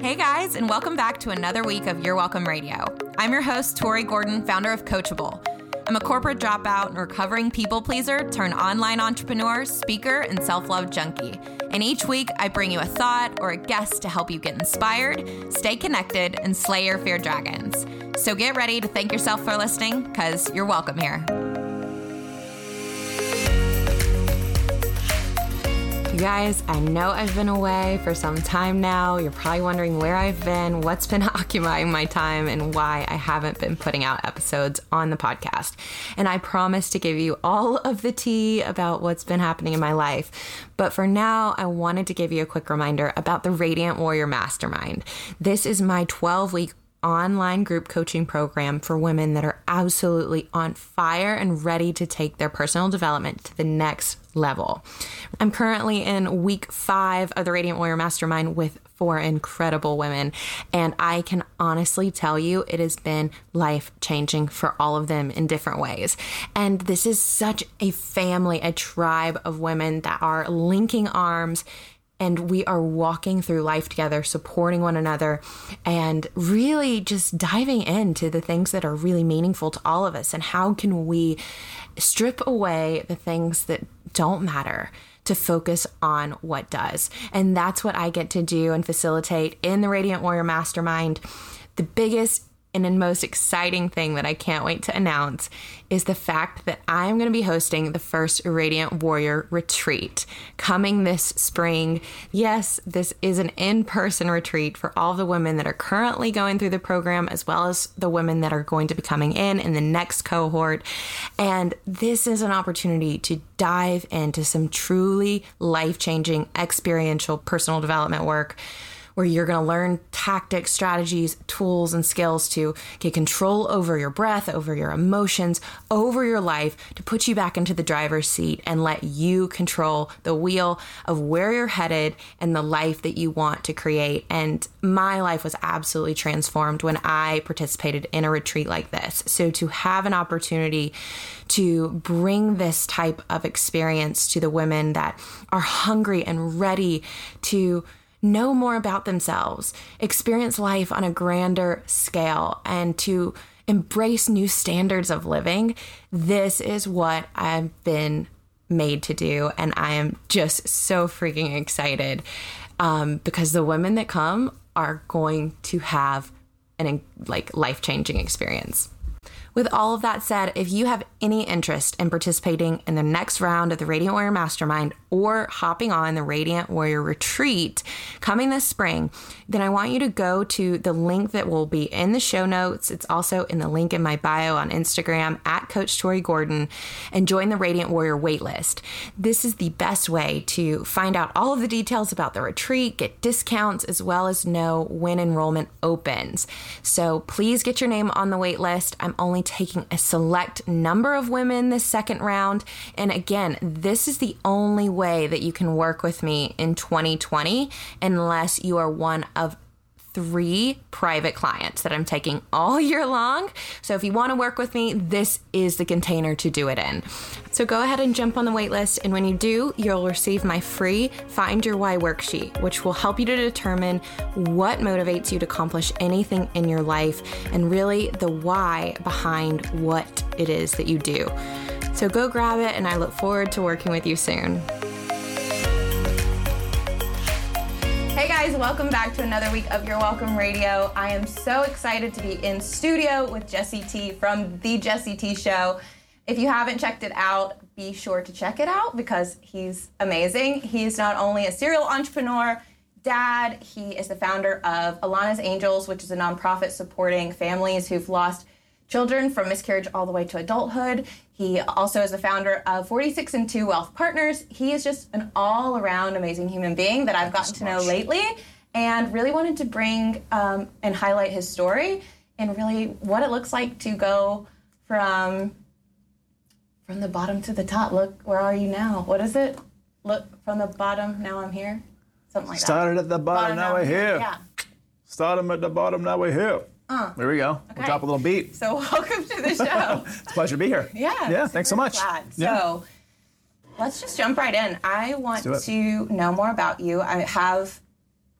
Hey guys, and welcome back to another week of Your Welcome Radio. I'm your host, Tori Gordon, founder of Coachable. I'm a corporate dropout and recovering people pleaser turned online entrepreneur, speaker, and self-love junkie. And each week, I bring you a thought or a guest to help you get inspired, stay connected, and slay your fear dragons. So get ready to thank yourself for listening, because you're welcome here. You guys, I know I've been away for some time now. You're probably wondering where I've been, what's been occupying my time, and why I haven't been putting out episodes on the podcast. And I promise to give you all of the tea about what's been happening in my life. But for now, I wanted to give you a quick reminder about the Radiant Warrior Mastermind. This is my 12-week online group coaching program for women that are absolutely on fire and ready to take their personal development to the next level. I'm currently in week 5 of the Radiant Warrior Mastermind with 4 incredible women, and I can honestly tell you it has been life-changing for all of them in different ways. And this is such a family, a tribe of women that are linking arms, and we are walking through life together, supporting one another, and really just diving into the things that are really meaningful to all of us. And how can we strip away the things that don't matter to focus on what does? And that's what I get to do and facilitate in the Radiant Warrior Mastermind. The biggest and most exciting thing that I can't wait to announce is the fact that I'm going to be hosting the first Radiant Warrior Retreat coming this spring. Yes, this is an in-person retreat for all the women that are currently going through the program, as well as the women that are going to be coming in the next cohort. And this is an opportunity to dive into some truly life-changing experiential personal development work, where you're going to learn tactics, strategies, tools, and skills to get control over your breath, over your emotions, over your life, to put you back into the driver's seat and let you control the wheel of where you're headed and the life that you want to create. And my life was absolutely transformed when I participated in a retreat like this. So to have an opportunity to bring this type of experience to the women that are hungry and ready to know more about themselves, experience life on a grander scale, and to embrace new standards of living, this is what I've been made to do. And I am just so freaking excited because the women that come are going to have an life-changing experience. With all of that said, if you have any interest in participating in the next round of the Radiant Warrior Mastermind or hopping on the Radiant Warrior Retreat coming this spring, then I want you to go to the link that will be in the show notes. It's also in the link in my bio on Instagram at Coach Tori Gordon, and join the Radiant Warrior waitlist. This is the best way to find out all of the details about the retreat, get discounts, as well as know when enrollment opens. So please get your name on the waitlist. I'm only taking a select number of women this second round. And again, this is the only way that you can work with me in 2020, unless you are one of 3 private clients that I'm taking all year long. So if you want to work with me, this is the container to do it in. So go ahead and jump on the waitlist. And when you do, you'll receive my free Find Your Why worksheet, which will help you to determine what motivates you to accomplish anything in your life, and really the why behind what it is that you do. So go grab it, and I look forward to working with you soon. Hey guys, welcome back to another week of Your Welcome Radio. I am so excited to be in studio with Jesse T from The Jesse T Show. If you haven't checked it out, be sure to check it out because he's amazing. He's not only a serial entrepreneur, dad, he is the founder of Alana's Angels, which is a nonprofit supporting families who've lost children from miscarriage all the way to adulthood. He also is the founder of 46 and 2 Wealth Partners. He is just an all-around amazing human being that I've gotten to know lately and really wanted to bring and highlight his story and really what it looks like to go from the bottom to the top. Look, where are you now? What is it? Look, from the bottom, now I'm here? Something like that. Started at the bottom, now we're here. Yeah. Started at the bottom, now we're here. There we go. Okay. We'll drop a little beat. So welcome to the show. It's a pleasure to be here. Yeah, thanks so much. Yeah. So let's just jump right in. I want to know more about you. I have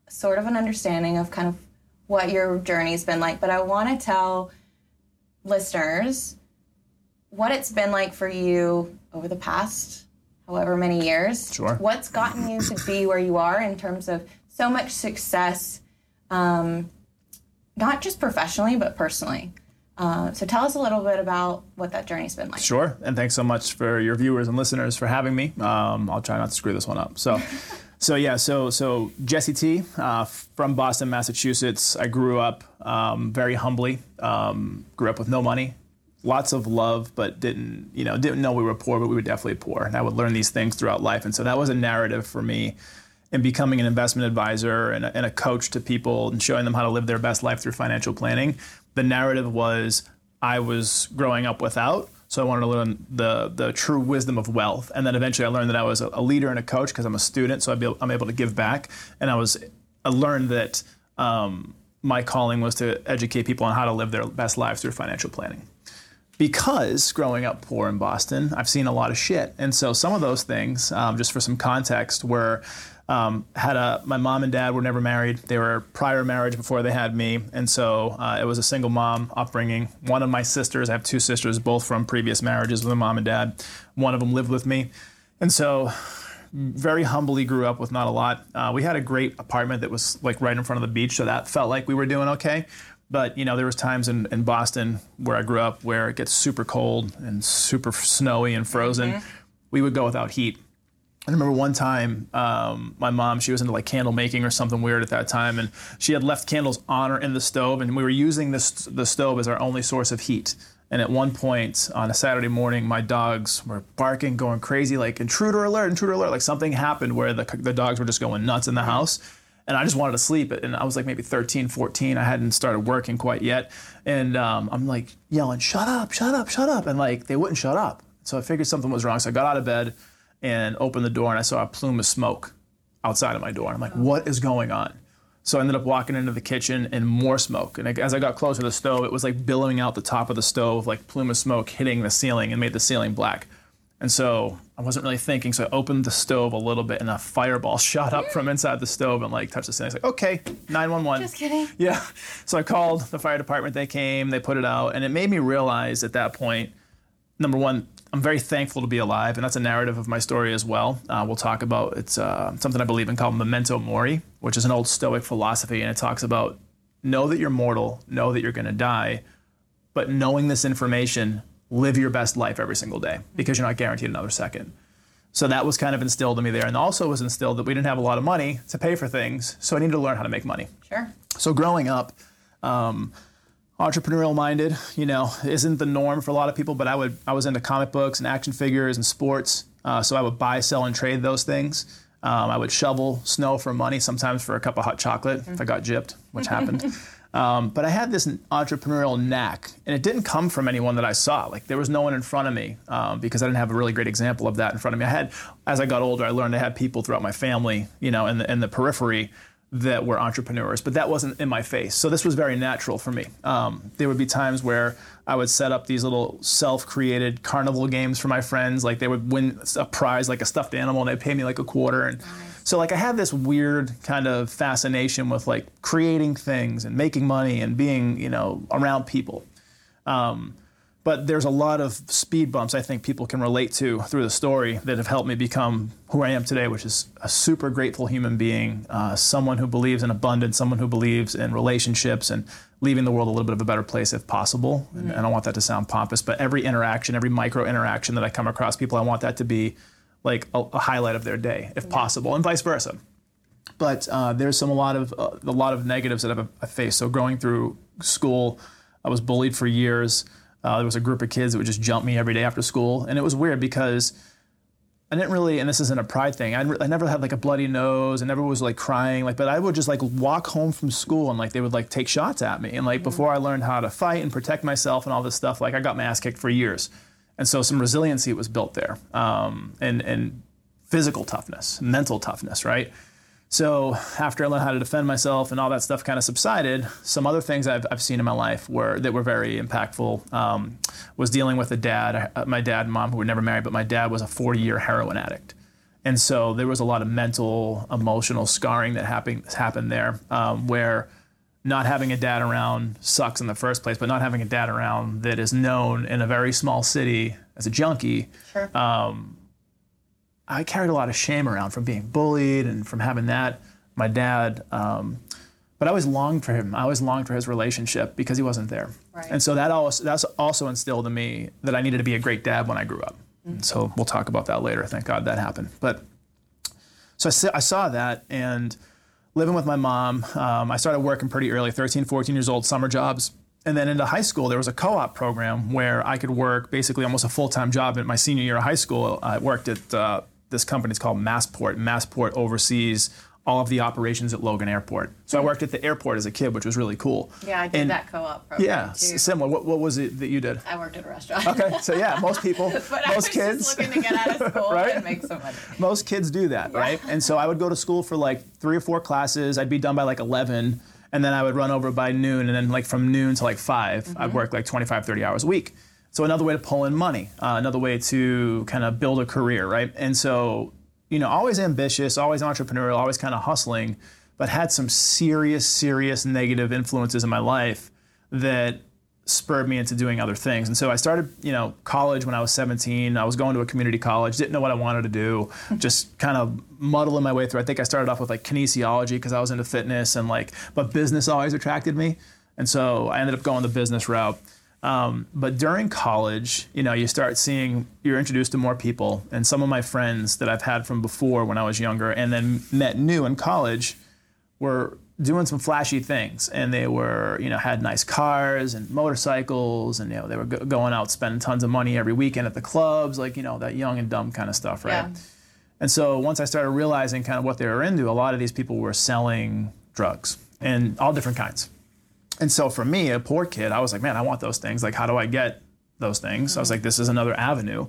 sort of an understanding of kind of what your journey's been like, but I want to tell listeners what it's been like for you over the past however many years. Sure. What's gotten you to be where you are in terms of so much success, not just professionally, but personally. So tell us a little bit about what that journey's been like. Sure, and thanks so much for your viewers and listeners for having me. I'll try not to screw this one up. So Jesse T, from Boston, Massachusetts. I grew up very humbly, grew up with no money, lots of love, but didn't know we were poor, but we were definitely poor. And I would learn these things throughout life. And so that was a narrative for me. And becoming an investment advisor and a coach to people and showing them how to live their best life through financial planning, the narrative was I was growing up without, so I wanted to learn the true wisdom of wealth. And then eventually I learned that I was a leader and a coach because I'm a student, so I'm able to give back. And I learned that my calling was to educate people on how to live their best lives through financial planning. Because growing up poor in Boston, I've seen a lot of shit. And so some of those things, just for some context, were my mom and dad were never married. They were prior marriage before they had me. And so it was a single mom upbringing. One of my sisters, I have two sisters, both from previous marriages with my mom and dad. One of them lived with me. And so very humbly grew up with not a lot. We had a great apartment that was like right in front of the beach. So that felt like we were doing okay. But, there was times in Boston where I grew up where it gets super cold and super snowy and frozen. Mm-hmm. We would go without heat. I remember one time my mom, she was into like candle making or something weird at that time. And she had left candles on or in the stove. And we were using the stove as our only source of heat. And at one point on a Saturday morning, my dogs were barking, going crazy, like intruder alert, like something happened where the dogs were just going nuts in the house. And I just wanted to sleep. And I was like maybe 13, 14. I hadn't started working quite yet. And I'm like yelling, shut up, shut up, shut up. And like they wouldn't shut up. So I figured something was wrong. So I got out of bed and opened the door, and I saw a plume of smoke outside of my door. I'm like, what is going on? So I ended up walking into the kitchen and more smoke. And as I got closer to the stove, it was like billowing out the top of the stove, like plume of smoke hitting the ceiling and made the ceiling black. And so I wasn't really thinking, so I opened the stove a little bit, and a fireball shot up from inside the stove and like touched the ceiling. I was like, okay, 911. Just kidding. Yeah. So I called the fire department. They came, they put it out, and it made me realize at that point, number one, I'm very thankful to be alive, and that's a narrative of my story as well. We'll talk about it's something I believe in called Memento Mori, which is an old Stoic philosophy, and it talks about know that you're mortal, know that you're going to die, but knowing this information, live your best life every single day because you're not guaranteed another second. So that was kind of instilled in me there, and also was instilled that we didn't have a lot of money to pay for things, so I needed to learn how to make money. Sure. So growing up, entrepreneurial minded, isn't the norm for a lot of people, but I was into comic books and action figures and sports. So I would buy, sell, and trade those things. I would shovel snow for money, sometimes for a cup of hot chocolate if I got gypped, which happened. But I had this entrepreneurial knack, and it didn't come from anyone that I saw. Like there was no one in front of me because I didn't have a really great example of that in front of me. As I got older, I learned I had people throughout my family, in the periphery that were entrepreneurs, but that wasn't in my face. So this was very natural for me. There would be times where I would set up these little self-created carnival games for my friends. Like they would win a prize, like a stuffed animal, and they'd pay me like a quarter. And so like I had this weird kind of fascination with like creating things and making money and being, around people. But there's a lot of speed bumps I think people can relate to through the story that have helped me become who I am today, which is a super grateful human being, someone who believes in abundance, someone who believes in relationships and leaving the world a little bit of a better place if possible. Mm-hmm. And I don't want that to sound pompous, but every interaction, every micro interaction that I come across people, I want that to be like a highlight of their day, if possible, and vice versa. But there's a lot of negatives that I've faced. So going through school, I was bullied for years. There was a group of kids that would just jump me every day after school. And it was weird because I didn't really, and this isn't a pride thing, I never had like a bloody nose. I never was like crying, like, but I would just like walk home from school and like they would like take shots at me. And like before I learned how to fight and protect myself and all this stuff, like I got my ass kicked for years. And so some resiliency was built there, and physical toughness, mental toughness, right? So after I learned how to defend myself and all that stuff kind of subsided, some other things I've seen in my life that were very impactful was dealing with a dad. My dad and mom, who were never married, but my dad was a 40-year heroin addict. And so there was a lot of mental, emotional scarring that happened there, where not having a dad around sucks in the first place, but not having a dad around that is known in a very small city as a junkie. Sure. I carried a lot of shame around from being bullied and from having that. My dad, but I always longed for him. I always longed for his relationship because he wasn't there. Right. And so that's also instilled in me that I needed to be a great dad when I grew up. Mm-hmm. So we'll talk about that later. Thank God that happened. But so I saw that, and living with my mom, I started working pretty early, 13, 14 years old, summer jobs. And then into high school, there was a co-op program where I could work basically almost a full-time job. At my senior year of high school, I worked at this company. It's called Massport. Massport oversees all of the operations at Logan Airport. So I worked at the airport as a kid, which was really cool. Yeah, I did that co-op program, too. Yeah, similar. What was it that you did? I worked at a restaurant. Okay, so yeah, most people, but most kids. I was just looking to get out of school right? and make some money. Most kids do that, yeah. right? And so I would go to school for like 3 or 4 classes. I'd be done by like 11, and then I would run over by noon, and then like from noon to like 5, mm-hmm. I'd work like 25, 30 hours a week. So another way to pull in money, another way to kind of build a career, right? And so, you know, always ambitious, always entrepreneurial, always kind of hustling, but had some serious, serious negative influences in my life that spurred me into doing other things. And so I started, you know, college when I was 17. I was going to a community college, didn't know what I wanted to do, just kind of muddling my way through. I think I started off with like kinesiology because I was into fitness and like, but business always attracted me. And so I ended up going the business route. But during college, you know, you're introduced to more people, and some of my friends that I've had from before when I was younger and then met new in college were doing some flashy things, and they were, you know, had nice cars and motorcycles, and, you know, they were going out spending tons of money every weekend at the clubs, like, you know, that young and dumb kind of stuff, right? Yeah. And so once I started realizing kind of what they were into, a lot of these people were selling drugs and all different kinds. And so for me, a poor kid, I was like, man, I want those things. Like, how do I get those things? Mm-hmm. I was like, this is another avenue.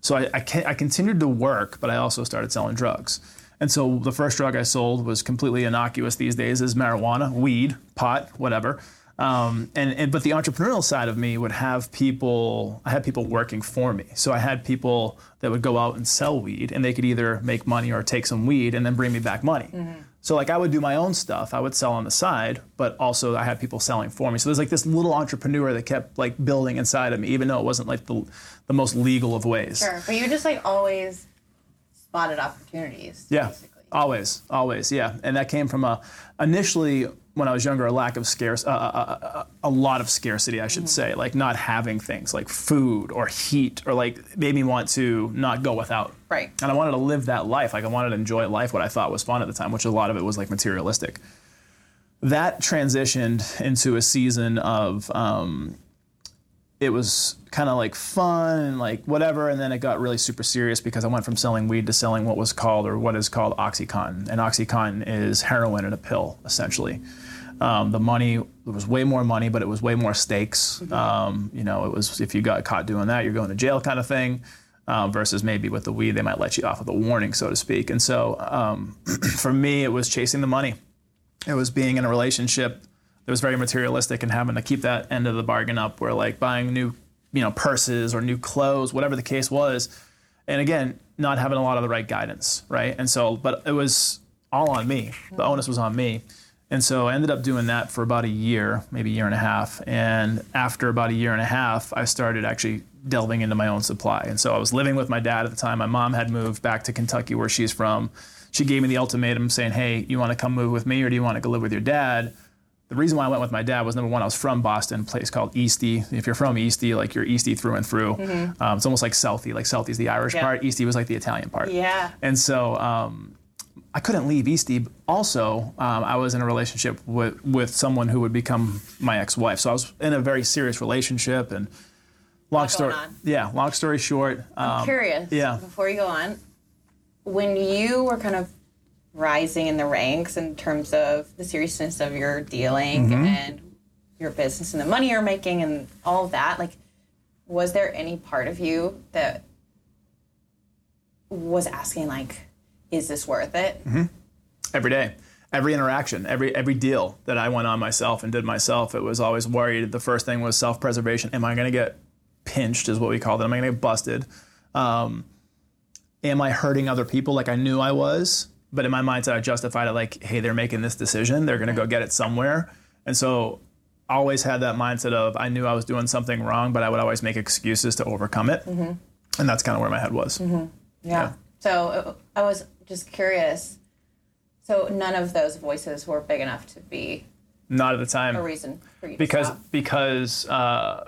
So I continued to work, but I also started selling drugs. And so the first drug I sold was completely innocuous these days, is marijuana, weed, pot, whatever. But the entrepreneurial side of me would have people, I had people working for me. So I had people that would go out and sell weed, and they could either make money or take some weed and then bring me back money. Mm-hmm. So like I would do my own stuff. I would sell on the side, but also I had people selling for me. So there's like this little entrepreneur that kept like building inside of me, even though it wasn't like the most legal of ways. Sure, but you just like always spotted opportunities. Yeah, basically. always, yeah. And that came from initially when I was younger, a lack of a lot of scarcity, I should mm-hmm. say, like not having things like food or heat or like made me want to not go without. Right. And I wanted to live that life. Like I wanted to enjoy life, what I thought was fun at the time, which a lot of it was like materialistic. That transitioned into a season of, it was kind of like fun and like whatever. And then it got really super serious because I went from selling weed to selling what is called OxyContin. And OxyContin is heroin in a pill, essentially. The money, there was way more money, but it was way more stakes. Mm-hmm. You know, it was, if you got caught doing that, you're going to jail kind of thing. Versus maybe with the weed, they might let you off with a warning, so to speak. And so for me, it was chasing the money. It was being in a relationship that was very materialistic and having to keep that end of the bargain up, where like buying new, you know, purses or new clothes, whatever the case was. And again, not having a lot of the right guidance, right? And so, but it was all on me. The onus was on me. And so I ended up doing that for about a year, maybe a year and a half. And after about a year and a half, I started actually delving into my own supply. And so I was living with my dad at the time. My mom had moved back to Kentucky where she's from. She gave me the ultimatum saying, hey, you want to come move with me or do you want to go live with your dad? The reason why I went with my dad was, number one, I was from Boston, a place called Eastie. If you're from Eastie, like you're Eastie through and through. Mm-hmm. It's almost like Southie. Like Southie's the Irish yep. part. Eastie was like the Italian part. Yeah. And so I couldn't leave Eastie. Also, I was in a relationship with someone who would become my ex-wife. So I was in a very serious relationship. And long story short. I'm curious. Yeah. Before you go on, when you were kind of rising in the ranks in terms of the seriousness of your dealing mm-hmm. and your business and the money you're making and all of that, like, was there any part of you that was asking, like, is this worth it? Mm-hmm. Every day, every interaction, every deal that I went on myself and did myself, it was always worried. The first thing was self-preservation. Am I going to get pinched is what we call it? Am I going to get busted? Am I hurting other people? Like, I knew I was. But in my mindset, I justified it like, hey, they're making this decision. They're going to go get it somewhere. And so I always had that mindset of I knew I was doing something wrong, but I would always make excuses to overcome it. Mm-hmm. And that's kind of where my head was. Mm-hmm. Yeah. So I was just curious. So none of those voices were big enough to be not at the time a reason for you to stop. Because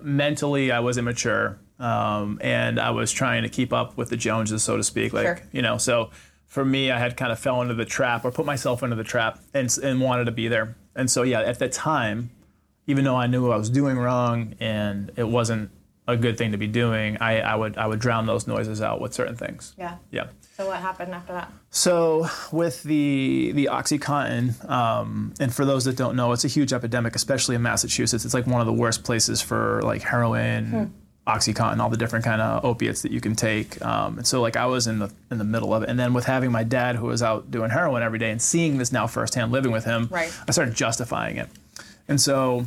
mentally I was immature and I was trying to keep up with the Joneses, so to speak. Like, sure. You know, so... For me, I had kind of fell into the trap or put myself into the trap and wanted to be there. And so, yeah, at that time, even though I knew what I was doing wrong and it wasn't a good thing to be doing, I would drown those noises out with certain things. Yeah. Yeah. So what happened after that? So with the OxyContin, and for those that don't know, it's a huge epidemic, especially in Massachusetts. It's like one of the worst places for like heroin, OxyContin, all the different kind of opiates that you can take. And so like I was in the middle of it. And then with having my dad who was out doing heroin every day and seeing this now firsthand living with him, right. I started justifying it. And so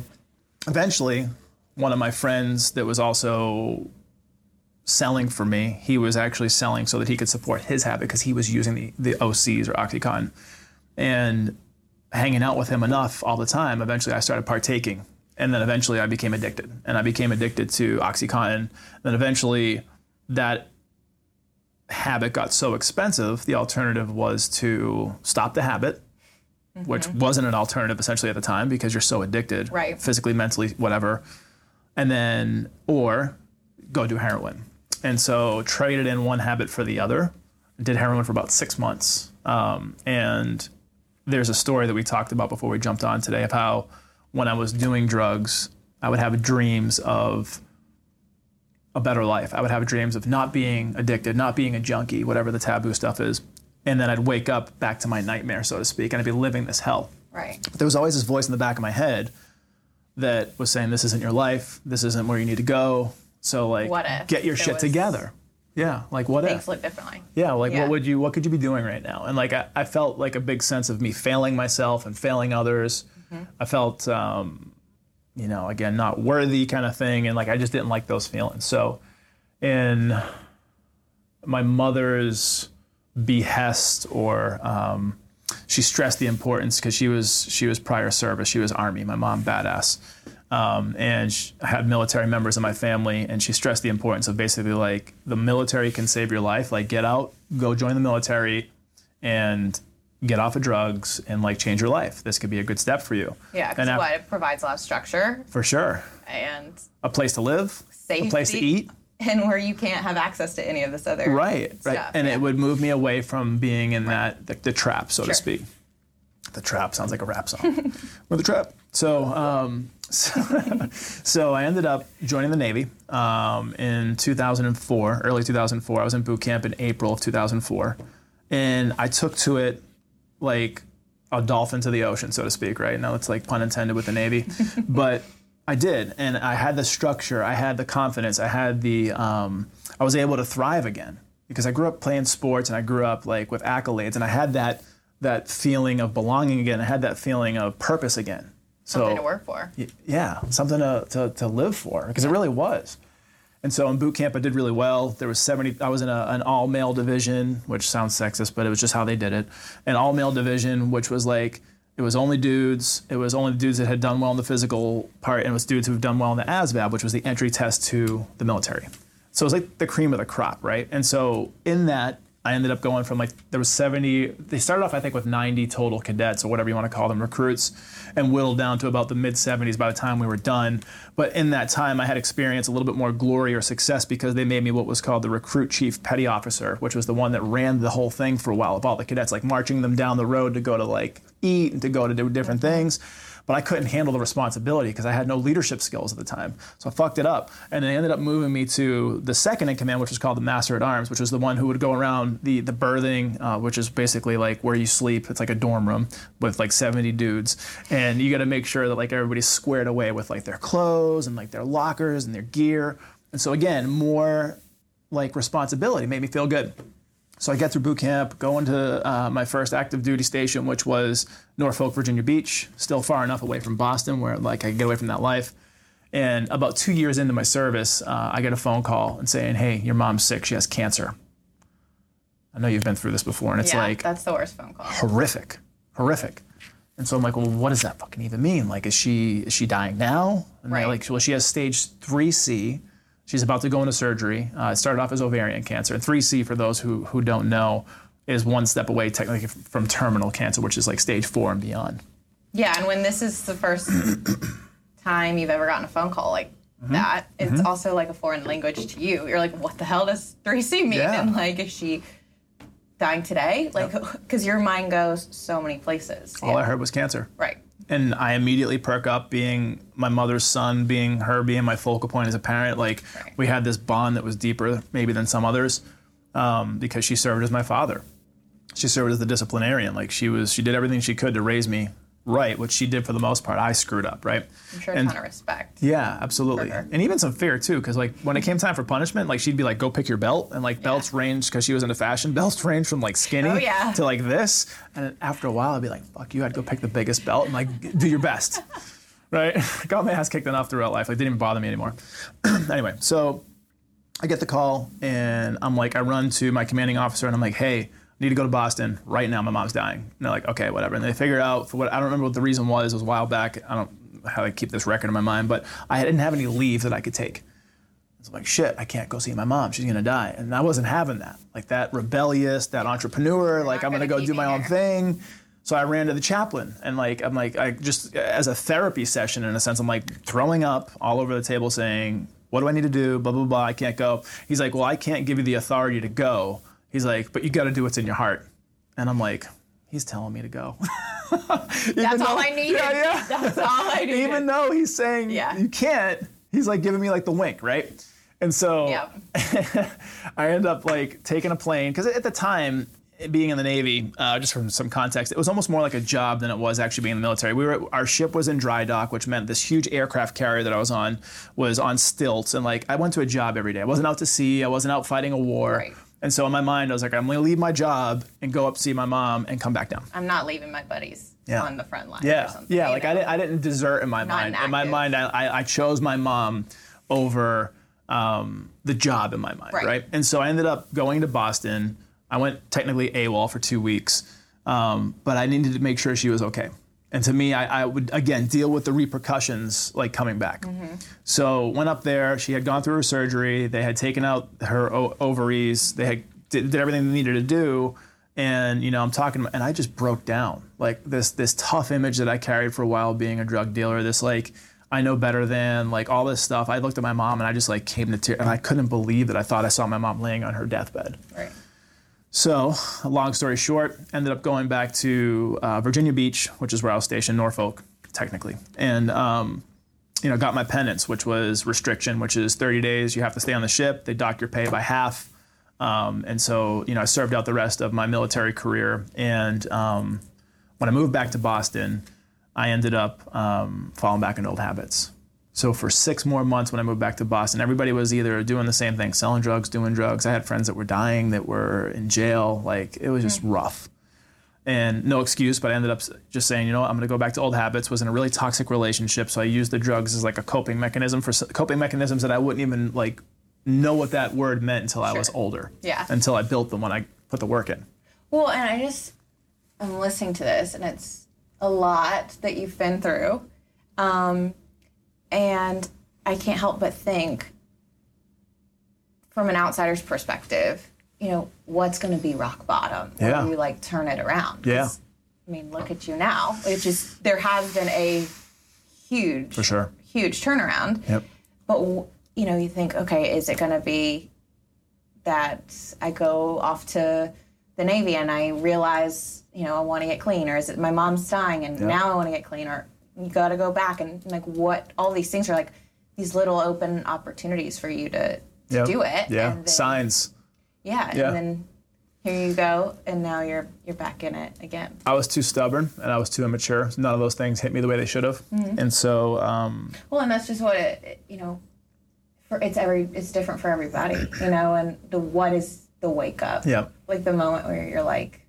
eventually one of my friends that was also selling for me, he was actually selling so that he could support his habit because he was using the OCs or OxyContin. And hanging out with him enough all the time, eventually I started partaking. And then eventually I became addicted. And I became addicted to OxyContin. And then eventually that habit got so expensive, the alternative was to stop the habit, mm-hmm. which wasn't an alternative essentially at the time because you're so addicted, right. physically, mentally, whatever. And then, or go do heroin. And so traded in one habit for the other, did heroin for about 6 months. And there's a story that we talked about before we jumped on today of how when I was doing drugs, I would have dreams of a better life. I would have dreams of not being addicted, not being a junkie, whatever the taboo stuff is. And then I'd wake up back to my nightmare, so to speak, and I'd be living this hell. Right. But there was always this voice in the back of my head that was saying, this isn't your life. This isn't where you need to go. So like, get your shit together. Yeah. Like what if? Things look differently. Yeah. Like what could you be doing right now? And like, I felt like a big sense of me failing myself and failing others. Mm-hmm. I felt, again, not worthy kind of thing. And like, I just didn't like those feelings. So in my mother's behest or she stressed the importance because she was prior service. She was Army. My mom, badass. I had military members in my family. And she stressed the importance of basically like the military can save your life. Like get out, go join the military and get off of drugs and like change your life. This could be a good step for you. Yeah, because it provides a lot of structure. For sure. And a place to live, safety, a place to eat. And where you can't have access to any of this other stuff. Right. And it would move me away from being in that, the trap, so to speak. The trap sounds like a rap song. We're the trap. So I ended up joining the Navy in 2004, early 2004. I was in boot camp in April of 2004. And I took to it like a dolphin to the ocean, so to speak, right? Now it's like pun intended with the Navy. But I did, and I had the structure, I had the confidence, I had the, I was able to thrive again because I grew up playing sports and I grew up like with accolades and I had that feeling of belonging again. I had that feeling of purpose again. So, something to work for. Yeah, something to live for because it really was. And so in boot camp, I did really well. There was I was in an all-male division, which sounds sexist, but it was just how they did it. An all-male division, which was like It was only dudes. It was only dudes that had done well in the physical part, and it was dudes who have done well in the ASVAB, which was the entry test to the military. So it was like the cream of the crop, right? And so in that, I ended up going from like, there was 70, they started off, I think, with 90 total cadets or whatever you want to call them, recruits, and whittled down to about the mid-70s by the time we were done. But in that time, I had experienced a little bit more glory or success because they made me what was called the recruit chief petty officer, which was the one that ran the whole thing for a while of all the cadets, like marching them down the road to go to like eat and to go to do different things. But I couldn't handle the responsibility because I had no leadership skills at the time. So I fucked it up. And they ended up moving me to the second in command, which was called the master at arms, which was the one who would go around the berthing, which is basically like where you sleep. It's like a dorm room with like 70 dudes. And you got to make sure that like everybody's squared away with like their clothes and like their lockers and their gear. And so again, more like responsibility made me feel good. So I got through boot camp, going to my first active duty station, which was Norfolk, Virginia Beach, still far enough away from Boston where like I could get away from that life. And about 2 years into my service, I get a phone call and saying, hey, your mom's sick. She has cancer. I know you've been through this before. And it's like, that's the worst phone call. Horrific. And so I'm like, well, what does that fucking even mean? Like, is she dying now? And right. They're like, well, she has stage 3C. She's about to go into surgery. It started off as ovarian cancer. And 3C, for those who don't know, is one step away technically from terminal cancer, which is like stage 4 and beyond. Yeah, and when this is the first time you've ever gotten a phone call like that, it's also like a foreign language to you. You're like, what the hell does 3C mean? Yeah. And like, is she dying today? Like, because your mind goes so many places. All I heard was cancer. Right. And I immediately perk up being my mother's son, being my focal point as a parent. Like, we had this bond that was deeper maybe than some others because she served as my father. She served as the disciplinarian. Like, she did everything she could to raise me right, which she did for the most part. I screwed up, right? I'm sure a ton of respect. Yeah, absolutely. And even some fear, too, because, like, when it came time for punishment, like, she'd be like, go pick your belt. And, like, belts ranged, because she was into fashion, belts ranged from, like, skinny to, like, this. And after a while, I'd be like, fuck you, I'd go pick the biggest belt and, like, do your best, right? Got my ass kicked enough throughout life. Like, didn't even bother me anymore. Anyway, so I get the call, and I'm like, I run to my commanding officer, and I'm like, hey, need to go to Boston right now. My mom's dying. And they're like, okay, whatever. And they figured out for what I don't remember what the reason was. It was a while back. I don't know how I keep this record in my mind, but I didn't have any leave that I could take. It's like, shit, I can't go see my mom. She's gonna die. And I wasn't having that. Like that rebellious, that entrepreneur. Like I'm gonna go do my own thing. So I ran to the chaplain, and like I'm like I just as a therapy session in a sense. I'm like throwing up all over the table, saying, what do I need to do? Blah blah blah. I can't go. He's like, well, I can't give you the authority to go. He's like, but you got to do what's in your heart. And I'm like, he's telling me to go. That's all I needed. Even though he's saying you can't, he's like giving me like the wink, right? And so I end up like taking a plane. Because at the time, being in the Navy, just from some context, it was almost more like a job than it was actually being in the military. Our ship was in dry dock, which meant this huge aircraft carrier that I was on stilts. And like I went to a job every day. I wasn't out to sea. I wasn't out fighting a war. Right. And so in my mind, I was like, I'm going to leave my job and go up see my mom and come back down. I'm not leaving my buddies on the front line or something. Yeah, like I didn't desert in my mind. In my mind, I chose my mom over the job in my mind, right? And so I ended up going to Boston. I went technically AWOL for 2 weeks, but I needed to make sure she was okay. And to me, I would, again, deal with the repercussions, like, coming back. So went up there. She had gone through her surgery. They had taken out her ovaries. They had did everything they needed to do. And, you know, I'm talking, and I just broke down. Like, this tough image that I carried for a while being a drug dealer, this, like, I know better than, like, all this stuff. I looked at my mom, and I just, like, came to tears. And I couldn't believe that I thought I saw my mom laying on her deathbed. Right. So, long story short, ended up going back to Virginia Beach, which is where I was stationed, Norfolk, technically. And, you know, got my penance, which was restriction, which is 30 days. You have to stay on the ship. They dock your pay by half. And so, you know, I served out the rest of my military career. And when I moved back to Boston, I ended up falling back into old habits. So for 6 more months when I moved back to Boston, everybody was either doing the same thing, selling drugs, doing drugs. I had friends that were dying, that were in jail. Like, it was just rough. And no excuse, but I ended up just saying, you know what, I'm going to go back to old habits. Was in a really toxic relationship, so I used the drugs as like a coping mechanism for coping mechanisms that I wouldn't even like know what that word meant until I was older. Yeah. Until I built them when I put the work in. Well, and I'm listening to this, and it's a lot that you've been through. And I can't help but think, from an outsider's perspective, you know, what's going to be rock bottom? Yeah. When you, like, turn it around? Yeah. I mean, look at you now. It just, there has been a huge, for sure, huge turnaround. Yep. But, you know, you think, okay, is it going to be that I go off to the Navy and I realize, you know, I want to get clean, or is it my mom's dying and yep, now I want to get clean, or you got to go back and, like, what, all these things are, like, these little open opportunities for you to yep, do it. Yeah. And then, signs. Yeah, yeah. And then here you go, and now you're back in it again. I was too stubborn and I was too immature. None of those things hit me the way they should have. Mm-hmm. And so, well, and that's just what it, you know, for it's different for everybody, you know. And what is the wake up? Yeah. Like the moment where you're like,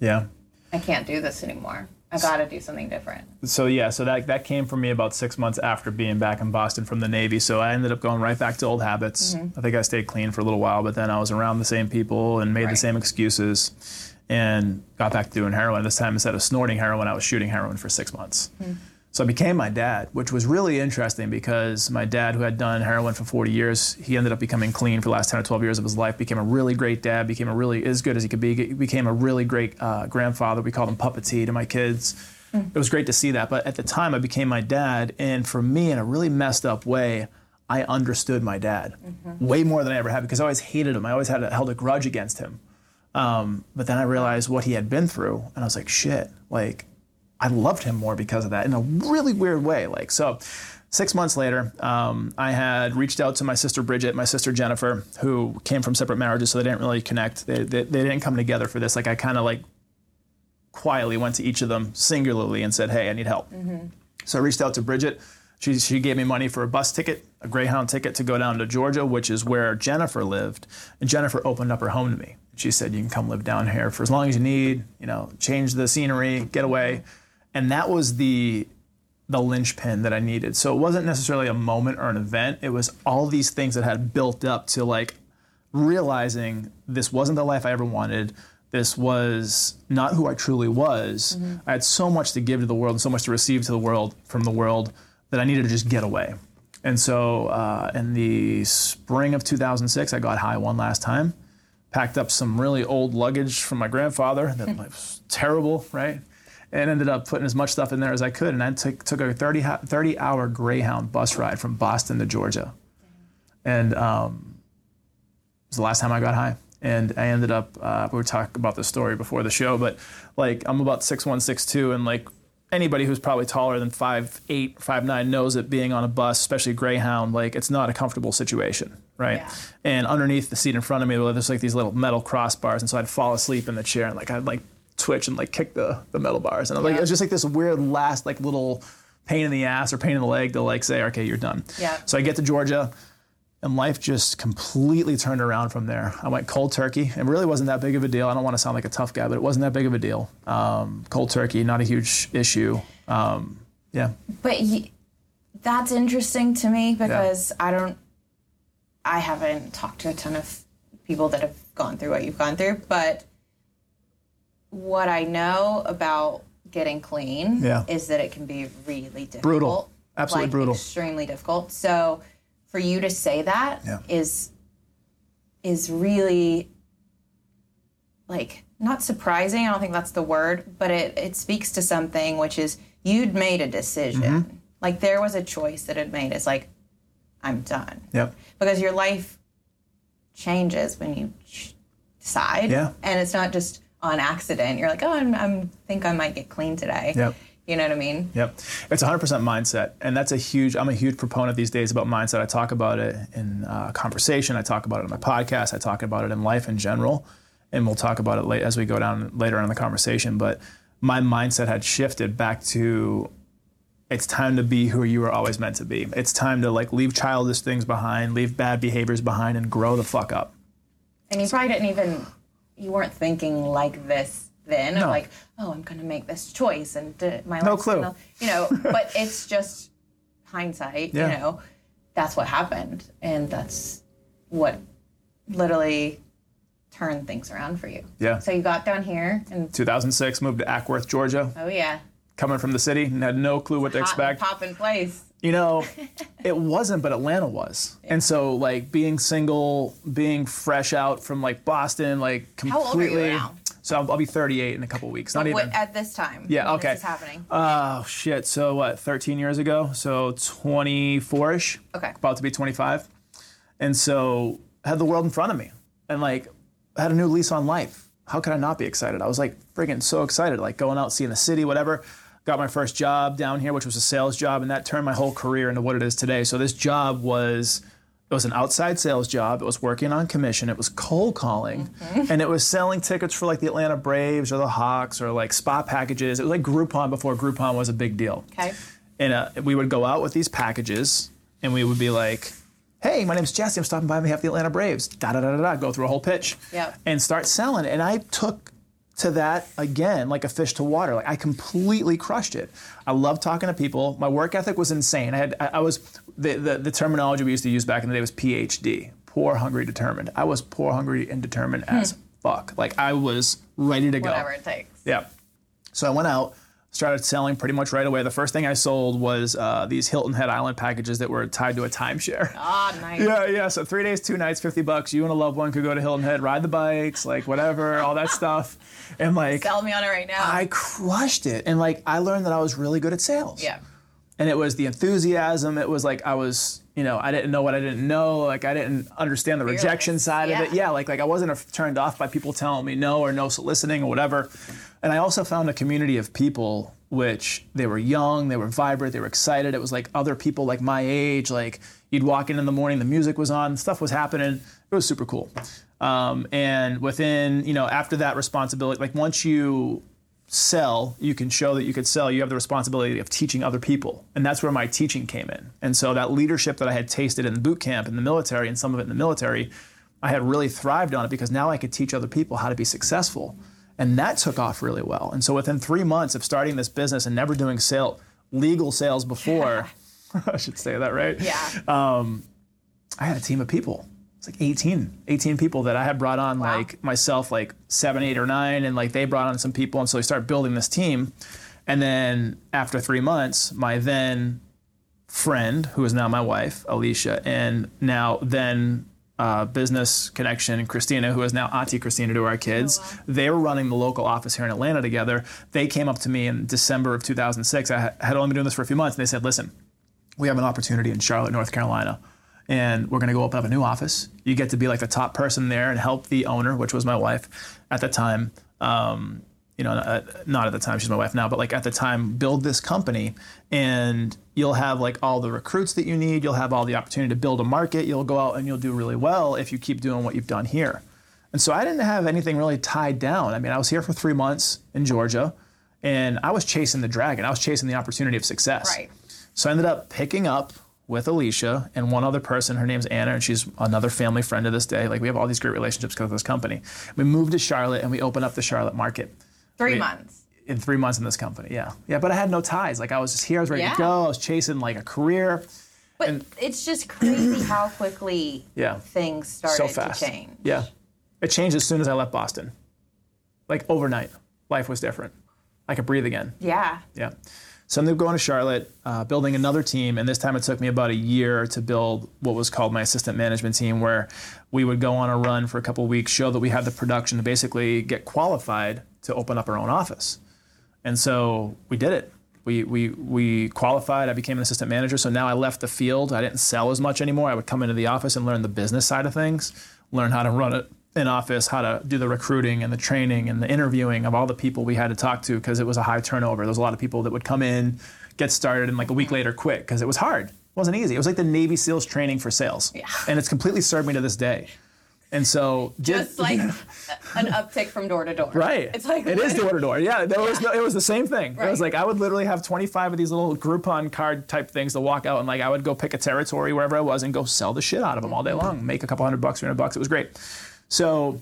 yeah, I can't do this anymore. I got to do something different. So yeah, so that came for me about 6 months after being back in Boston from the Navy. So I ended up going right back to old habits. Mm-hmm. I think I stayed clean for a little while, but then I was around the same people and made right, the same excuses, and got back to doing heroin. This time, instead of snorting heroin, I was shooting heroin for 6 months. Mm-hmm. So I became my dad, which was really interesting, because my dad, who had done heroin for 40 years, he ended up becoming clean for the last 10 or 12 years of his life, became a really great dad, became a really, as good as he could be, became a really great grandfather. We called him Papa T to my kids. Mm. It was great to see that. But at the time, I became my dad. And for me, in a really messed up way, I understood my dad mm-hmm, way more than I ever had, because I always hated him. I always held a grudge against him. But then I realized what he had been through, and I was like, shit, like, I loved him more because of that, in a really weird way. Like, so 6 months later, I had reached out to my sister Bridget, my sister Jennifer, who came from separate marriages, so they didn't really connect. They didn't come together for this. Like, I kind of like quietly went to each of them singularly and said, hey, I need help. Mm-hmm. So I reached out to Bridget. She gave me money for a bus ticket, a Greyhound ticket to go down to Georgia, which is where Jennifer lived. And Jennifer opened up her home to me. She said, you can come live down here for as long as you need, you know, change the scenery, get away. And that was the linchpin that I needed. So it wasn't necessarily a moment or an event. It was all these things that had built up to, like, realizing this wasn't the life I ever wanted. This was not who I truly was. Mm-hmm. I had so much to give to the world and so much to receive to the world from the world that I needed to just get away. And so in the spring of 2006, I got high one last time, packed up some really old luggage from my grandfather that was terrible, right? And ended up putting as much stuff in there as I could. And I took a 30-hour Greyhound bus ride from Boston to Georgia. And it was the last time I got high. And I ended up, we were talking about this story before the show, but, like, I'm about 6'1", 6'2", and, like, anybody who's probably taller than 5'8", 5'9", knows that being on a bus, especially Greyhound, like, it's not a comfortable situation, right? Yeah. And underneath the seat in front of me, well, there's, like, these little metal crossbars, and so I'd fall asleep in the chair, and, like, I'd, like, twitch and, like, kick the metal bars. And I'm like, it was just like this weird last, like, little pain in the ass or pain in the leg to, like, say, okay, you're done. Yeah. So I get to Georgia, and life just completely turned around from there. I went cold turkey. It really wasn't that big of a deal. I don't want to sound like a tough guy, but it wasn't that big of a deal. Cold turkey, not a huge issue. Yeah. But that's interesting to me, because yeah, I haven't talked to a ton of people that have gone through what you've gone through, but what I know about getting clean yeah, is that it can be really difficult. Brutal. Absolutely, like, brutal. Extremely difficult. So for you to say that yeah, is really, like, not surprising. I don't think that's the word, but it speaks to something, which is you'd made a decision. Mm-hmm. Like, there was a choice that it made. It's like, I'm done. Yep. Because your life changes when you decide. Yeah. And it's not just on accident. You're like, oh, I think I might get clean today. Yep. You know what I mean? Yep. It's 100% mindset. And that's I'm a huge proponent these days about mindset. I talk about it in conversation. I talk about it on my podcast. I talk about it in life in general. And we'll talk about it as we go down later on in the conversation. But my mindset had shifted back to, it's time to be who you were always meant to be. It's time to, like, leave childish things behind, leave bad behaviors behind, and grow the fuck up. And you probably didn't even... You weren't thinking like this then, no, or like, oh, I'm going to make this choice and my no clue, gonna, you know. But it's just hindsight, yeah, you know. That's what happened, and that's what literally turned things around for you. Yeah. So you got down here in 2006, moved to Acworth, Georgia. Oh yeah. coming from the city and had no clue what to expect. Hot and poppin' place. You know, it wasn't, but Atlanta was. Yeah. And so, like, being single, being fresh out from, like, Boston, like, completely. How old are you now? So I'll be 38 in a couple weeks. Not even. At this time? Yeah, okay. This is happening. Oh, shit. So, what, 13 years ago? So 24-ish. Okay. About to be 25. And so I had the world in front of me. And, like, I had a new lease on life. How could I not be excited? I was, like, friggin' so excited, like, going out, seeing the city, whatever. Got my first job down here, which was a sales job, and that turned my whole career into what it is today. So this job was, it was an outside sales job. It was working on commission. It was cold calling, and it was selling tickets for like the Atlanta Braves or the Hawks or like spa packages. It was like Groupon before Groupon was a big deal. Okay. And we would go out with these packages, and we would be like, hey, my name's Jesse. I'm stopping by on behalf of the Atlanta Braves. Da-da-da-da-da, go through a whole pitch and start selling. And I took to that again, like a fish to water. Like I completely crushed it. I love talking to people. My work ethic was insane. I was the terminology we used to use back in the day was PhD, poor, hungry, determined. I was poor, hungry, and determined as fuck. Like I was ready to go. Whatever it takes. Yeah. So I went out, started selling pretty much right away. The first thing I sold was these Hilton Head Island packages that were tied to a timeshare. Ah, oh, nice. Yeah. So 3 days, 2 nights, $50. You and a loved one could go to Hilton Head, ride the bikes, like whatever, all that stuff. And like, sell me on it right now. I crushed it. And like, I learned that I was really good at sales. Yeah. And it was the enthusiasm. It was like I was, you know, I didn't know what I didn't know. Like I didn't understand the rejection side of it. Yeah. Like I wasn't turned off by people telling me no or no soliciting or whatever. And I also found a community of people, which they were young, they were vibrant, they were excited. It was like other people like my age, like you'd walk in the morning, the music was on, stuff was happening. It was super cool. And within, you know, after that responsibility, like once you sell, you can show that you could sell, you have the responsibility of teaching other people. And that's where my teaching came in. And so that leadership that I had tasted in boot camp in the military and some of it in the military, I had really thrived on it because now I could teach other people how to be successful. And that took off really well. And so within 3 months of starting this business and never doing legal sales before, I should say that, right? Yeah. I had a team of people. It's like 18 people that I had brought on, like myself, like 7, 8, or 9. And like they brought on some people. And so we started building this team. And then after 3 months, my then friend, who is now my wife, Alicia, and now then business connection, Christina, who is now Auntie Christina to our kids. Oh, wow. They were running the local office here in Atlanta together. They came up to me in December of 2006. I had only been doing this for a few months. And they said, listen, we have an opportunity in Charlotte, North Carolina, and we're going to go open up a new office. You get to be like the top person there and help the owner, which was my wife at the time. You know, not at the time, she's my wife now, but like at the time, build this company and you'll have like all the recruits that you need. You'll have all the opportunity to build a market. You'll go out and you'll do really well if you keep doing what you've done here. And so I didn't have anything really tied down. I mean, I was here for 3 months in Georgia and I was chasing the dragon. I was chasing the opportunity of success. Right. So I ended up picking up with Alicia and one other person. Her name's Anna, and she's another family friend to this day. Like we have all these great relationships because of this company. We moved to Charlotte and we opened up the Charlotte market. Three months. In 3 months in this company, yeah. Yeah, but I had no ties. Like I was just here, I was ready to go. I was chasing like a career. But it's just crazy how quickly things started to change. Yeah. It changed as soon as I left Boston. Like overnight, life was different. I could breathe again. Yeah. Yeah. So I ended up going to Charlotte, building another team, and this time it took me about a year to build what was called my assistant management team, where we would go on a run for a couple weeks, show that we had the production to basically get qualified to open up our own office. And so we did it. We qualified. I became an assistant manager. So now I left the field. I didn't sell as much anymore. I would come into the office and learn the business side of things, learn how to run an office, how to do the recruiting and the training and the interviewing of all the people we had to talk to because it was a high turnover. There was a lot of people that would come in, get started, and like a week later quit because it was hard. It wasn't easy. It was like the Navy SEALs training for sales. Yeah. And it's completely served me to this day. And so just like an uptick from door to door. Right. It's like it is door to door. Yeah. It was the same thing. Right. It was like I would literally have 25 of these little Groupon card type things to walk out and like I would go pick a territory wherever I was and go sell the shit out of them all day long, make a couple $100, $300. It was great. So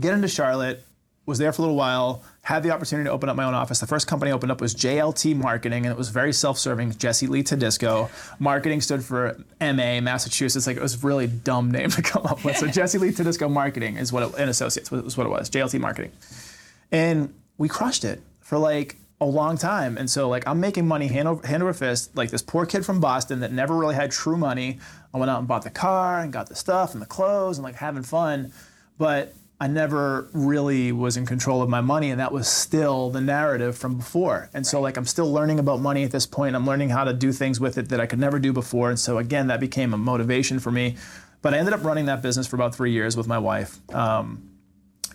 get into Charlotte, was there for a little while, had the opportunity to open up my own office. The first company I opened up was JLT Marketing, and it was very self-serving, Jesse Lee Todisco. Marketing stood for MA, Massachusetts. Like it was a really dumb name to come up with. So Jesse Lee Todisco Marketing is what it, and Associates was what it was, JLT Marketing. And we crushed it for like a long time. And so like I'm making money hand over fist, like this poor kid from Boston that never really had true money. I went out and bought the car and got the stuff and the clothes and like having fun, but I never really was in control of my money. And that was still the narrative from before. And so like I'm still learning about money at this point. I'm learning how to do things with it that I could never do before. And so again, that became a motivation for me. But I ended up running that business for about 3 years with my wife.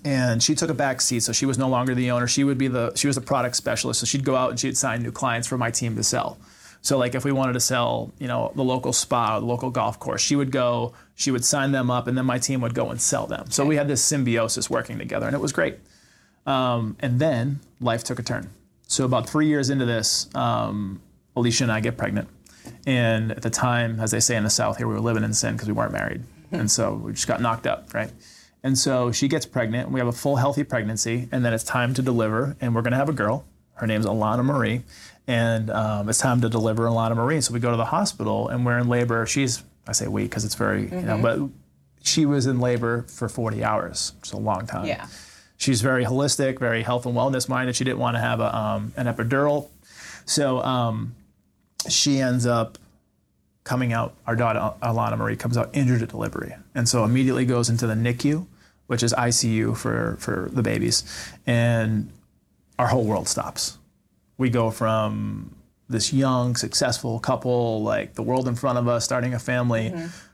And she took a back seat, so she was no longer the owner. She was the product specialist, so she'd go out and she'd sign new clients for my team to sell. So like if we wanted to sell, you know, the local spa or the local golf course, she would go, she would sign them up, and then my team would go and sell them. So we had this symbiosis working together, and it was great. And then life took a turn. So about 3 years into this, Alicia and I get pregnant. And at the time, as they say in the South here, we were living in sin because we weren't married. And so we just got knocked up, right? And so she gets pregnant, and we have a full healthy pregnancy, and then it's time to deliver, and we're gonna have a girl. Her name's Alana Marie, and it's time to deliver Alana Marie. So we go to the hospital, and we're in labor. I say we, because it's very, you know, but she was in labor for 40 hours, which is a long time. Yeah. She's very holistic, very health and wellness minded. She didn't want to have an epidural. So she ends up coming out, our daughter Alana Marie comes out injured at delivery. And so immediately goes into the NICU, which is ICU for the babies. And our whole world stops. We go from this young, successful couple, like the world in front of us, starting a family,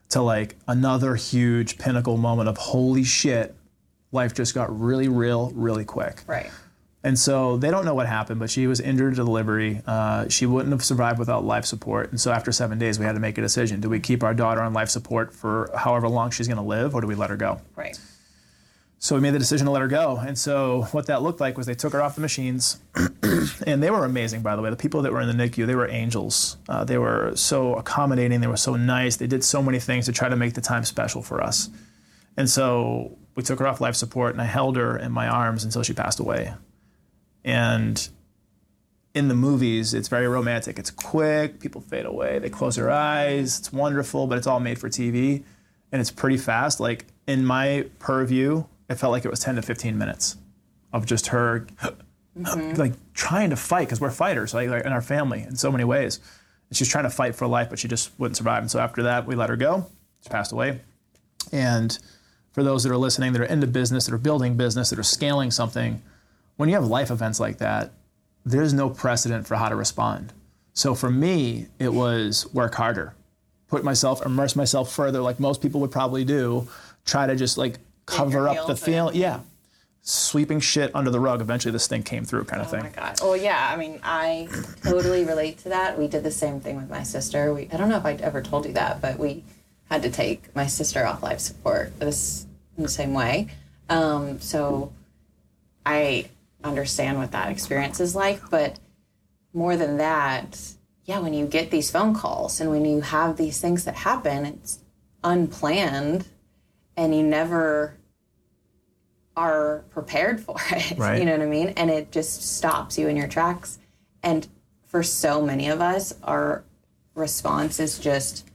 to like another huge pinnacle moment of holy shit, life just got really real, really quick. Right. And so they don't know what happened, but she was injured at delivery. She wouldn't have survived without life support. And so after 7 days, we had to make a decision. Do we keep our daughter on life support for however long she's going to live, or do we let her go? Right. So we made the decision to let her go. And so what that looked like was they took her off the machines. And they were amazing, by the way. The people that were in the NICU, they were angels. They were so accommodating. They were so nice. They did so many things to try to make the time special for us. And so we took her off life support, and I held her in my arms until she passed away. And in the movies, it's very romantic. It's quick. People fade away. They close their eyes. It's wonderful, but it's all made for TV. And it's pretty fast. Like, in my purview, it felt like it was 10 to 15 minutes of just her like trying to fight, because we're fighters, like in our family in so many ways. And she's trying to fight for life, but she just wouldn't survive. And so after that, we let her go. She passed away. And for those that are listening, that are into business, that are building business, that are scaling something, when you have life events like that, there's no precedent for how to respond. So for me, it was work harder, immerse myself further, like most people would probably do, try to just like cover up the feeling. Yeah. Sweeping shit under the rug. Eventually this thing came through kind of thing. Oh my God. Oh yeah. I mean, I totally relate to that. We did the same thing with my sister. I don't know if I ever told you that, but we had to take my sister off life support in the same way. So I understand what that experience is like, but more than that, when you get these phone calls and when you have these things that happen, it's unplanned and you never are prepared for it, right. You know what I mean? And it just stops you in your tracks. And for so many of us, our response is just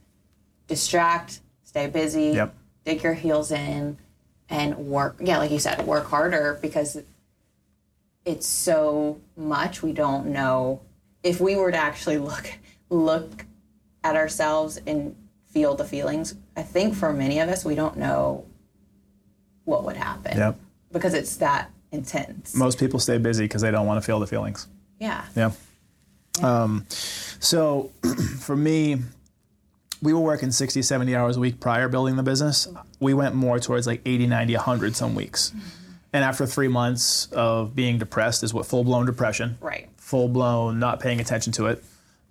distract, stay busy, dig your heels in, and work. Yeah, like you said, work harder, because it's so much. We don't know if we were to actually look at ourselves and feel the feelings. I think for many of us, we don't know what would happen because it's that intense. Most people stay busy because they don't want to feel the feelings. Yeah. So for me, we were working 60, 70 hours a week prior building the business. We went more towards like 80, 90, 100 some weeks. And after 3 months of being depressed is what full-blown depression. Right. Full-blown not paying attention to it.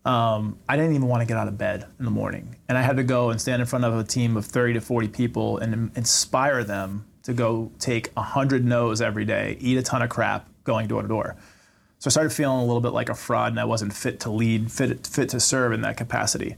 I didn't even want to get out of bed in the morning. And I had to go and stand in front of a team of 30 to 40 people and inspire them to go take 100 no's every day, eat a ton of crap, going door to door. So I started feeling a little bit like a fraud, and I wasn't fit to lead, fit to serve in that capacity.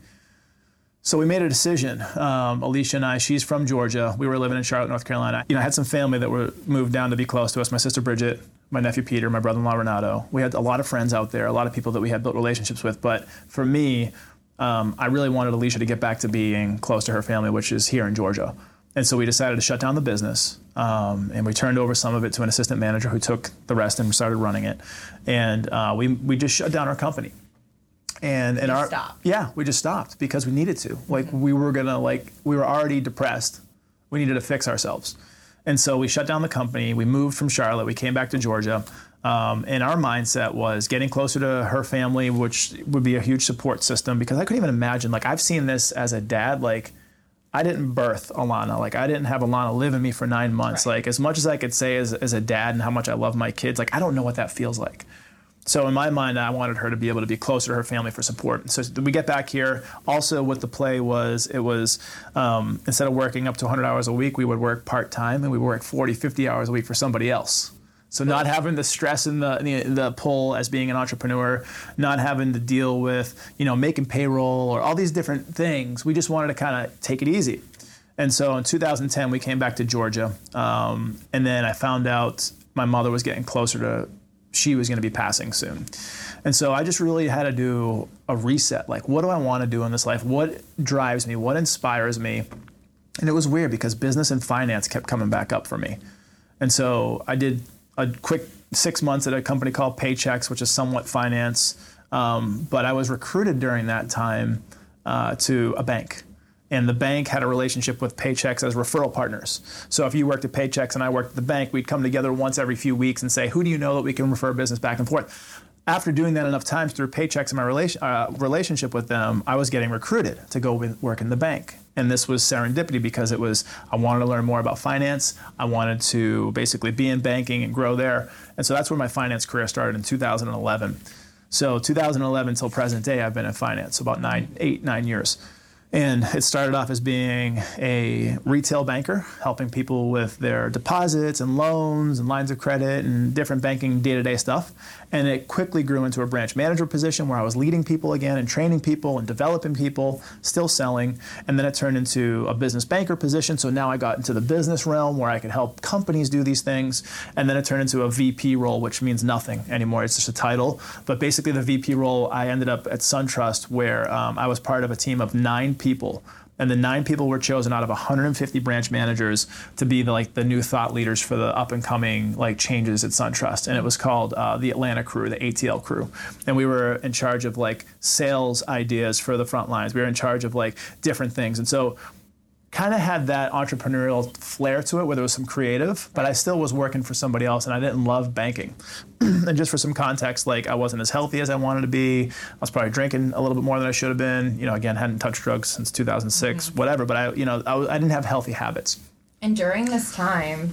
So we made a decision. Alicia and I, she's from Georgia. We were living in Charlotte, North Carolina. You know, I had some family that were moved down to be close to us. My sister Bridget, my nephew Peter, my brother-in-law Renato. We had a lot of friends out there, a lot of people that we had built relationships with. But for me, I really wanted Alicia to get back to being close to her family, which is here in Georgia. And so we decided to shut down the business, and we turned over some of it to an assistant manager who took the rest and started running it. And we just shut down our company. And our stopped. Yeah, we just stopped because we needed to. Like we were already depressed. We needed to fix ourselves. And so we shut down the company. We moved from Charlotte. We came back to Georgia. And our mindset was getting closer to her family, which would be a huge support system, because I couldn't even imagine, like, I've seen this as a dad, like, I didn't birth Alana. Like, I didn't have Alana live in me for 9 months. Right. Like, as much as I could say as a dad and how much I love my kids, like, I don't know what that feels like. So in my mind, I wanted her to be able to be closer to her family for support. So we get back here. Also, what the play was, it was instead of working up to 100 hours a week, we would work part-time, and we would work 40, 50 hours a week for somebody else. So not having the stress and the pull as being an entrepreneur, not having to deal with, making payroll or all these different things. We just wanted to kind of take it easy. And so in 2010, we came back to Georgia. And then I found out my mother was getting closer to, she was going to be passing soon. And so I just really had to do a reset. Like, what do I want to do in this life? What drives me? What inspires me? And it was weird because business and finance kept coming back up for me. And so I did a quick 6 months at a company called Paychex, which is somewhat finance. But I was recruited during that time to a bank. And the bank had a relationship with Paychex as referral partners. So if you worked at Paychex and I worked at the bank, we'd come together once every few weeks and say, who do you know that we can refer business back and forth? After doing that enough times through Paychex and my relationship with them, I was getting recruited to go work in the bank. And this was serendipity because it was, I wanted to learn more about finance. I wanted to basically be in banking and grow there. And so that's where my finance career started in 2011. So 2011 till present day, I've been in finance about 9 years. And it started off as being a retail banker, helping people with their deposits and loans and lines of credit and different banking day-to-day stuff. And it quickly grew into a branch manager position where I was leading people again and training people and developing people, still selling. And then it turned into a business banker position. So now I got into the business realm where I could help companies do these things. And then it turned into a VP role, which means nothing anymore. It's just a title. But basically the VP role, I ended up at SunTrust where I was part of a team of 9 people. And the 9 people were chosen out of 150 branch managers to be the new thought leaders for the up and coming changes at SunTrust. And it was called the Atlanta crew, the ATL crew. And we were in charge of sales ideas for the front lines. We were in charge of different things. And so kind of had that entrepreneurial flair to it where there was some creative, but I still was working for somebody else and I didn't love banking. And just for some context, I wasn't as healthy as I wanted to be. I was probably drinking a little bit more than I should have been. Again, hadn't touched drugs since 2006, whatever, but I didn't have healthy habits. And during this time,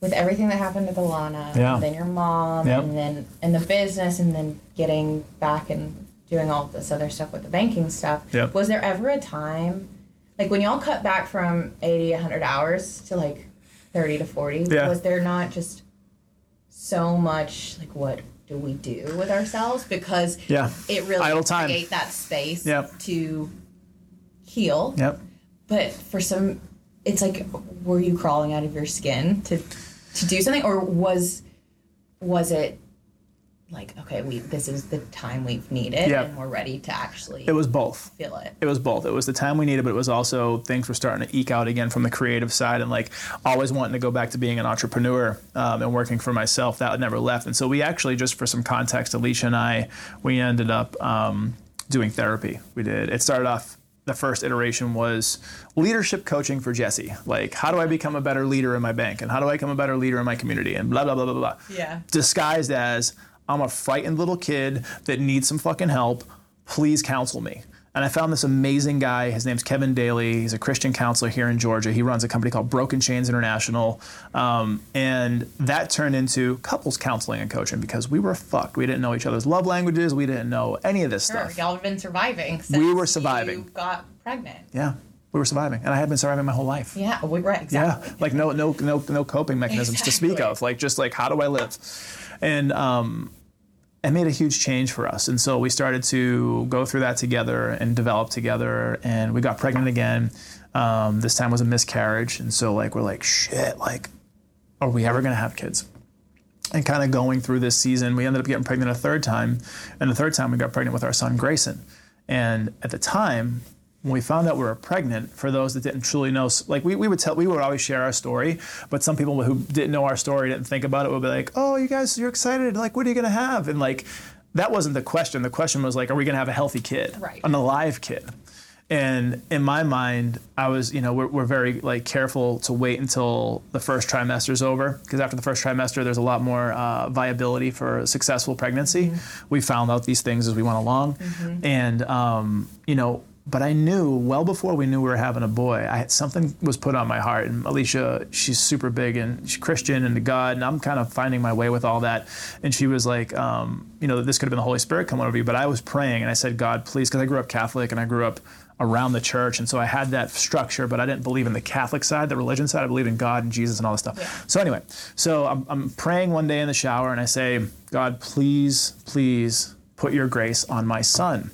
with everything that happened with Alana, and then your mom, and then in the business, and then getting back and doing all this other stuff with the banking stuff, was there ever a time when y'all cut back from 80, 100 hours to 30 to 40, was there not just so much what do we do with ourselves? Because it really idle time, create that space to heal. Yep. But for some, it's were you crawling out of your skin to do something, or was it okay, this is the time we've needed, and we're ready to actually. It was both. Feel it. It was both. It was the time we needed, but it was also things were starting to eke out again from the creative side, and always wanting to go back to being an entrepreneur and working for myself. That never left. And so we actually, just for some context, Alicia and I, we ended up doing therapy. We did. It started off. The first iteration was leadership coaching for Jesse. How do I become a better leader in my bank, and how do I become a better leader in my community, and blah blah blah blah blah. Yeah. Disguised as, I'm a frightened little kid that needs some fucking help. Please counsel me. And I found this amazing guy. His name's Kevin Daly. He's a Christian counselor here in Georgia. He runs a company called Broken Chains International. And that turned into couples counseling and coaching because we were fucked. We didn't know each other's love languages. We didn't know any of this stuff. Y'all have been surviving since you got pregnant. Yeah. We were surviving, and I had been surviving my whole life. Yeah, right, exactly. Yeah, no coping mechanisms to speak of. How do I live? And it made a huge change for us. And so we started to go through that together and develop together, and we got pregnant again. This time was a miscarriage, and so we're shit, are we ever gonna have kids? And kind of going through this season, we ended up getting pregnant a third time, and the third time we got pregnant with our son Grayson. And at the time, when we found out we were pregnant, for those that didn't truly know, like we would always share our story, but some people who didn't know our story, didn't think about it, would be like, oh, you guys, you're excited. Like, what are you going to have? And like, that wasn't the question. The question was like, are we going to have a healthy kid, right, an alive kid? And in my mind, I was, you know, we're very like careful to wait until the first trimester is over, because after the first trimester, there's a lot more viability for a successful pregnancy. Mm-hmm. We found out these things as we went along, mm-hmm. and you know. But I knew well before we knew we were having a boy, something was put on my heart. And Alicia, she's super big and she's Christian and to God, and I'm kind of finding my way with all that. And she was like, you know, this could have been the Holy Spirit coming over you. But I was praying and I said, God, please, because I grew up Catholic and I grew up around the church. And so I had that structure, but I didn't believe in the Catholic side, the religion side. I believed in God and Jesus and all this stuff. Yeah. So anyway, so I'm praying one day in the shower and I say, God, please, please put your grace on my son.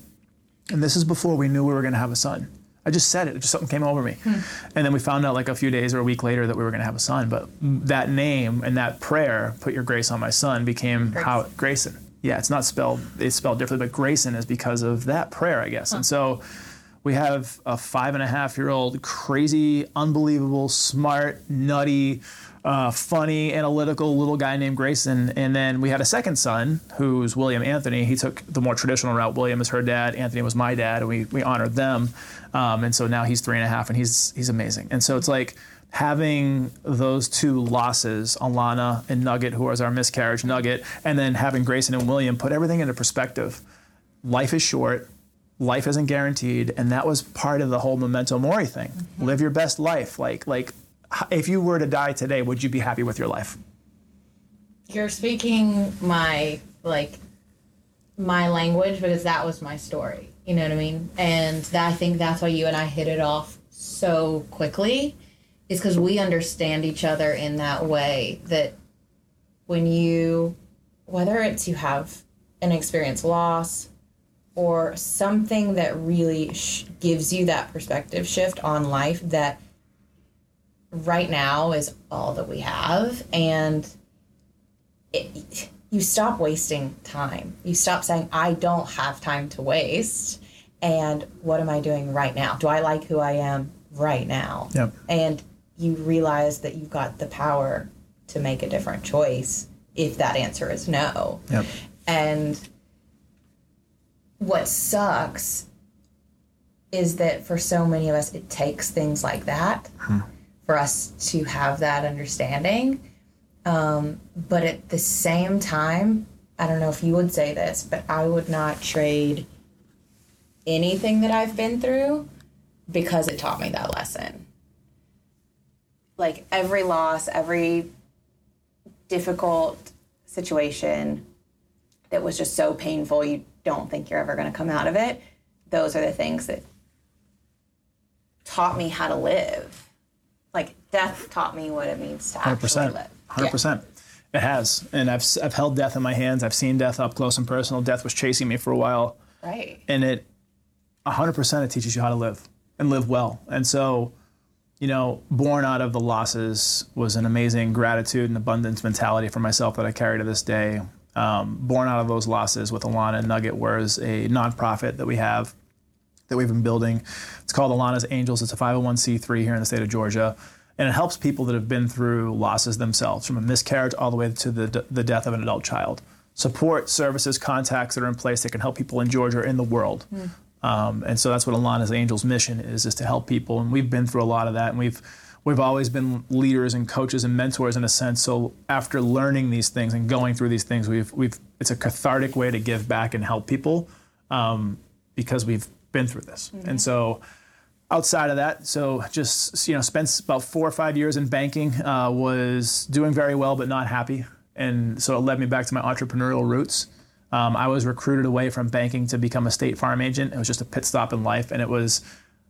And this is before we knew we were going to have a son. I just said it. Just something came over me. And then we found out like a few days or a week later that we were going to have a son. But that name and that prayer, put your grace on my son, became how Grayson. Yeah, it's not spelled. It's spelled differently, but Grayson is because of that prayer, I guess. Huh. And so we have a 5.5-year-old, crazy, unbelievable, smart, nutty, funny, analytical little guy named Grayson. And then we had a second son who's William Anthony. He took the more traditional route. William is her dad. Anthony was my dad. And we honored them. And so now he's 3.5 and he's amazing. And so it's like having those two losses, Alana and Nugget, who was our miscarriage, Nugget, and then having Grayson and William put everything into perspective. Life is short. Life isn't guaranteed. And that was part of the whole Memento Mori thing. Mm-hmm. Live your best life. Like, if you were to die today, would you be happy with your life? You're speaking my language, because that was my story. You know what I mean? And I think that's why you and I hit it off so quickly, is because we understand each other in that way, that when whether it's you have an experience loss or something that really gives you that perspective shift on life, that right now is all that we have, and you stop wasting time. You stop saying, I don't have time to waste, and what am I doing right now? Do I like who I am right now? Yep. And you realize that you've got the power to make a different choice if that answer is no. Yep. And what sucks is that for so many of us, it takes things like that for us to have that understanding. But at the same time, I don't know if you would say this, but I would not trade anything that I've been through, because it taught me that lesson. Like, every loss, every difficult situation that was just so painful, you don't think you're ever going to come out of it. Those are the things that taught me how to live. Like, death taught me what it means to actually live. 100%. It has. And I've held death in my hands. I've seen death up close and personal. Death was chasing me for a while. Right. And it, 100%, it teaches you how to live and live well. And so, you know, born out of the losses was an amazing gratitude and abundance mentality for myself that I carry to this day. Born out of those losses with Alana and Nugget was a nonprofit that we have, that we've been building. It's called Alana's Angels. It's a 501c3 here in the state of Georgia. And it helps people that have been through losses themselves, from a miscarriage all the way to the death of an adult child. Support, services, contacts that are in place that can help people in Georgia or in the world. Mm. And so that's what Alana's Angels' mission is to help people. And we've been through a lot of that. And we've always been leaders and coaches and mentors in a sense. So after learning these things and going through these things, it's a cathartic way to give back and help people, because we've been through this. Mm-hmm. And so outside of that, so just, you know, spent about 4 or 5 years in banking, was doing very well, but not happy. And so it led me back to my entrepreneurial roots. I was recruited away from banking to become a State Farm agent. It was just a pit stop in life. And it was,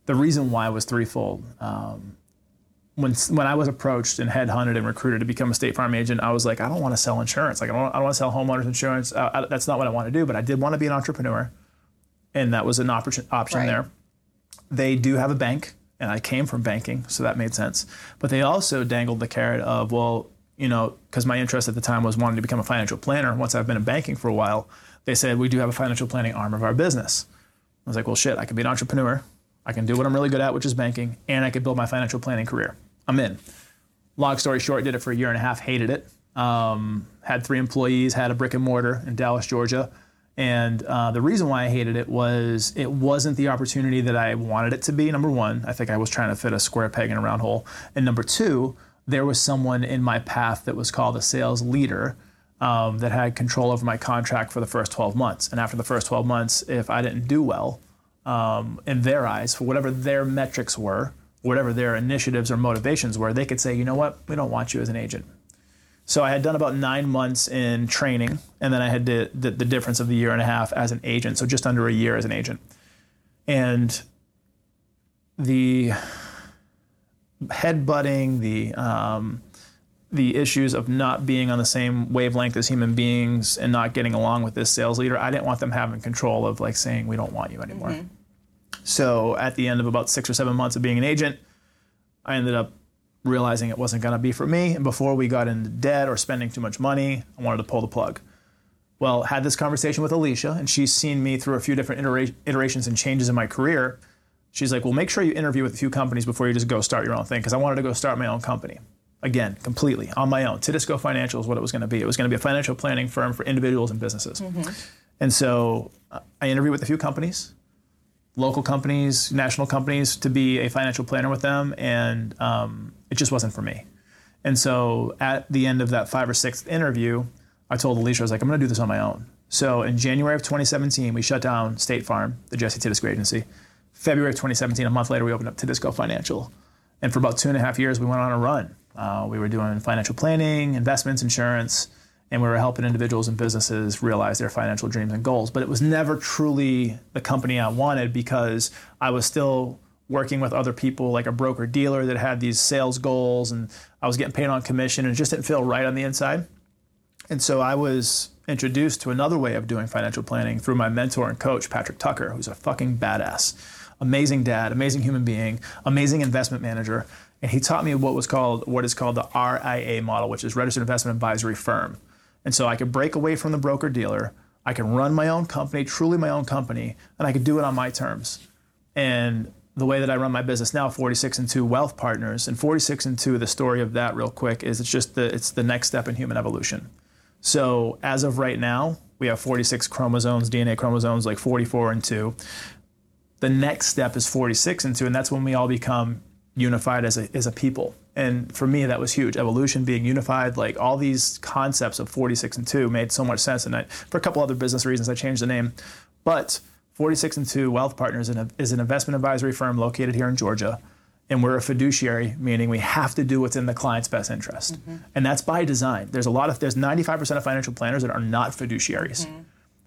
the reason why was threefold. When I was approached and headhunted and recruited to become a State Farm agent, I was like, I don't want to sell insurance. Like, I don't want to sell homeowners insurance. That's not what I want to do, but I did want to be an entrepreneur. And that was an option there. They do have a bank, and I came from banking, so that made sense. But they also dangled the carrot of, well, you know, because my interest at the time was wanting to become a financial planner. Once I've been in banking for a while, they said, we do have a financial planning arm of our business. I was like, well, shit, I could be an entrepreneur. I can do what I'm really good at, which is banking, and I could build my financial planning career. I'm in. Long story short, did it for a year and a half, hated it. Had 3 employees, had a brick and mortar in Dallas, Georgia. And the reason why I hated it was it wasn't the opportunity that I wanted it to be. Number one, I think I was trying to fit a square peg in a round hole. And number two, there was someone in my path that was called a sales leader that had control over my contract for the first 12 months. And after the first 12 months, if I didn't do well in their eyes, for whatever their metrics were, whatever their initiatives or motivations were, they could say, you know what, we don't want you as an agent. So I had done about 9 months in training, and then I had the difference of the year and a half as an agent, so just under a year as an agent. And the headbutting, the issues of not being on the same wavelength as human beings and not getting along with this sales leader, I didn't want them having control of like saying, we don't want you anymore. Mm-hmm. So at the end of about 6 or 7 months of being an agent, I ended up realizing it wasn't going to be for me. And before we got into debt or spending too much money, I wanted to pull the plug. Well, had this conversation with Alicia, and she's seen me through a few different iterations and changes in my career. She's like, well, make sure you interview with a few companies before you just go start your own thing, because I wanted to go start my own company. Again, completely on my own. Todisco Financial is what it was going to be. It was going to be a financial planning firm for individuals and businesses. Mm-hmm. And so I interviewed with a few companies, local companies, national companies, to be a financial planner with them, and it just wasn't for me. And so at the end of that 5th or 6th interview, I told Alicia, I was like, I'm going to do this on my own. So in January of 2017, we shut down State Farm, the Jesse Todisco agency. February of 2017, a month later, we opened up Todisco Financial. And for about 2.5 years, we went on a run. We were doing financial planning, investments, insurance, and we were helping individuals and businesses realize their financial dreams and goals. But it was never truly the company I wanted, because I was still working with other people like a broker dealer that had these sales goals, and I was getting paid on commission, and it just didn't feel right on the inside. And so I was introduced to another way of doing financial planning through my mentor and coach, Patrick Tucker, who's a fucking badass, amazing dad, amazing human being, amazing investment manager. And he taught me what is called the RIA model, which is Registered Investment Advisory Firm. And so I could break away from the broker dealer, I could run my own company, truly my own company, and I could do it on my terms. And the way that I run my business now, 46 and 2 Wealth Partners, and 46 and 2, the story of that real quick is it's the next step in human evolution. So as of right now, we have 46 chromosomes, DNA chromosomes, like 44 and 2. The next step is 46 and 2, and that's when we all become unified as a people. And for me, that was huge. Evolution, being unified, like all these concepts of 46 and 2 made so much sense. And for a couple other business reasons, I changed the name. But 46 and 2 Wealth Partners is an investment advisory firm located here in Georgia, and we're a fiduciary, meaning we have to do what's in the client's best interest. Mm-hmm. And that's by design. There's 95% of financial planners that are not fiduciaries. Mm-hmm.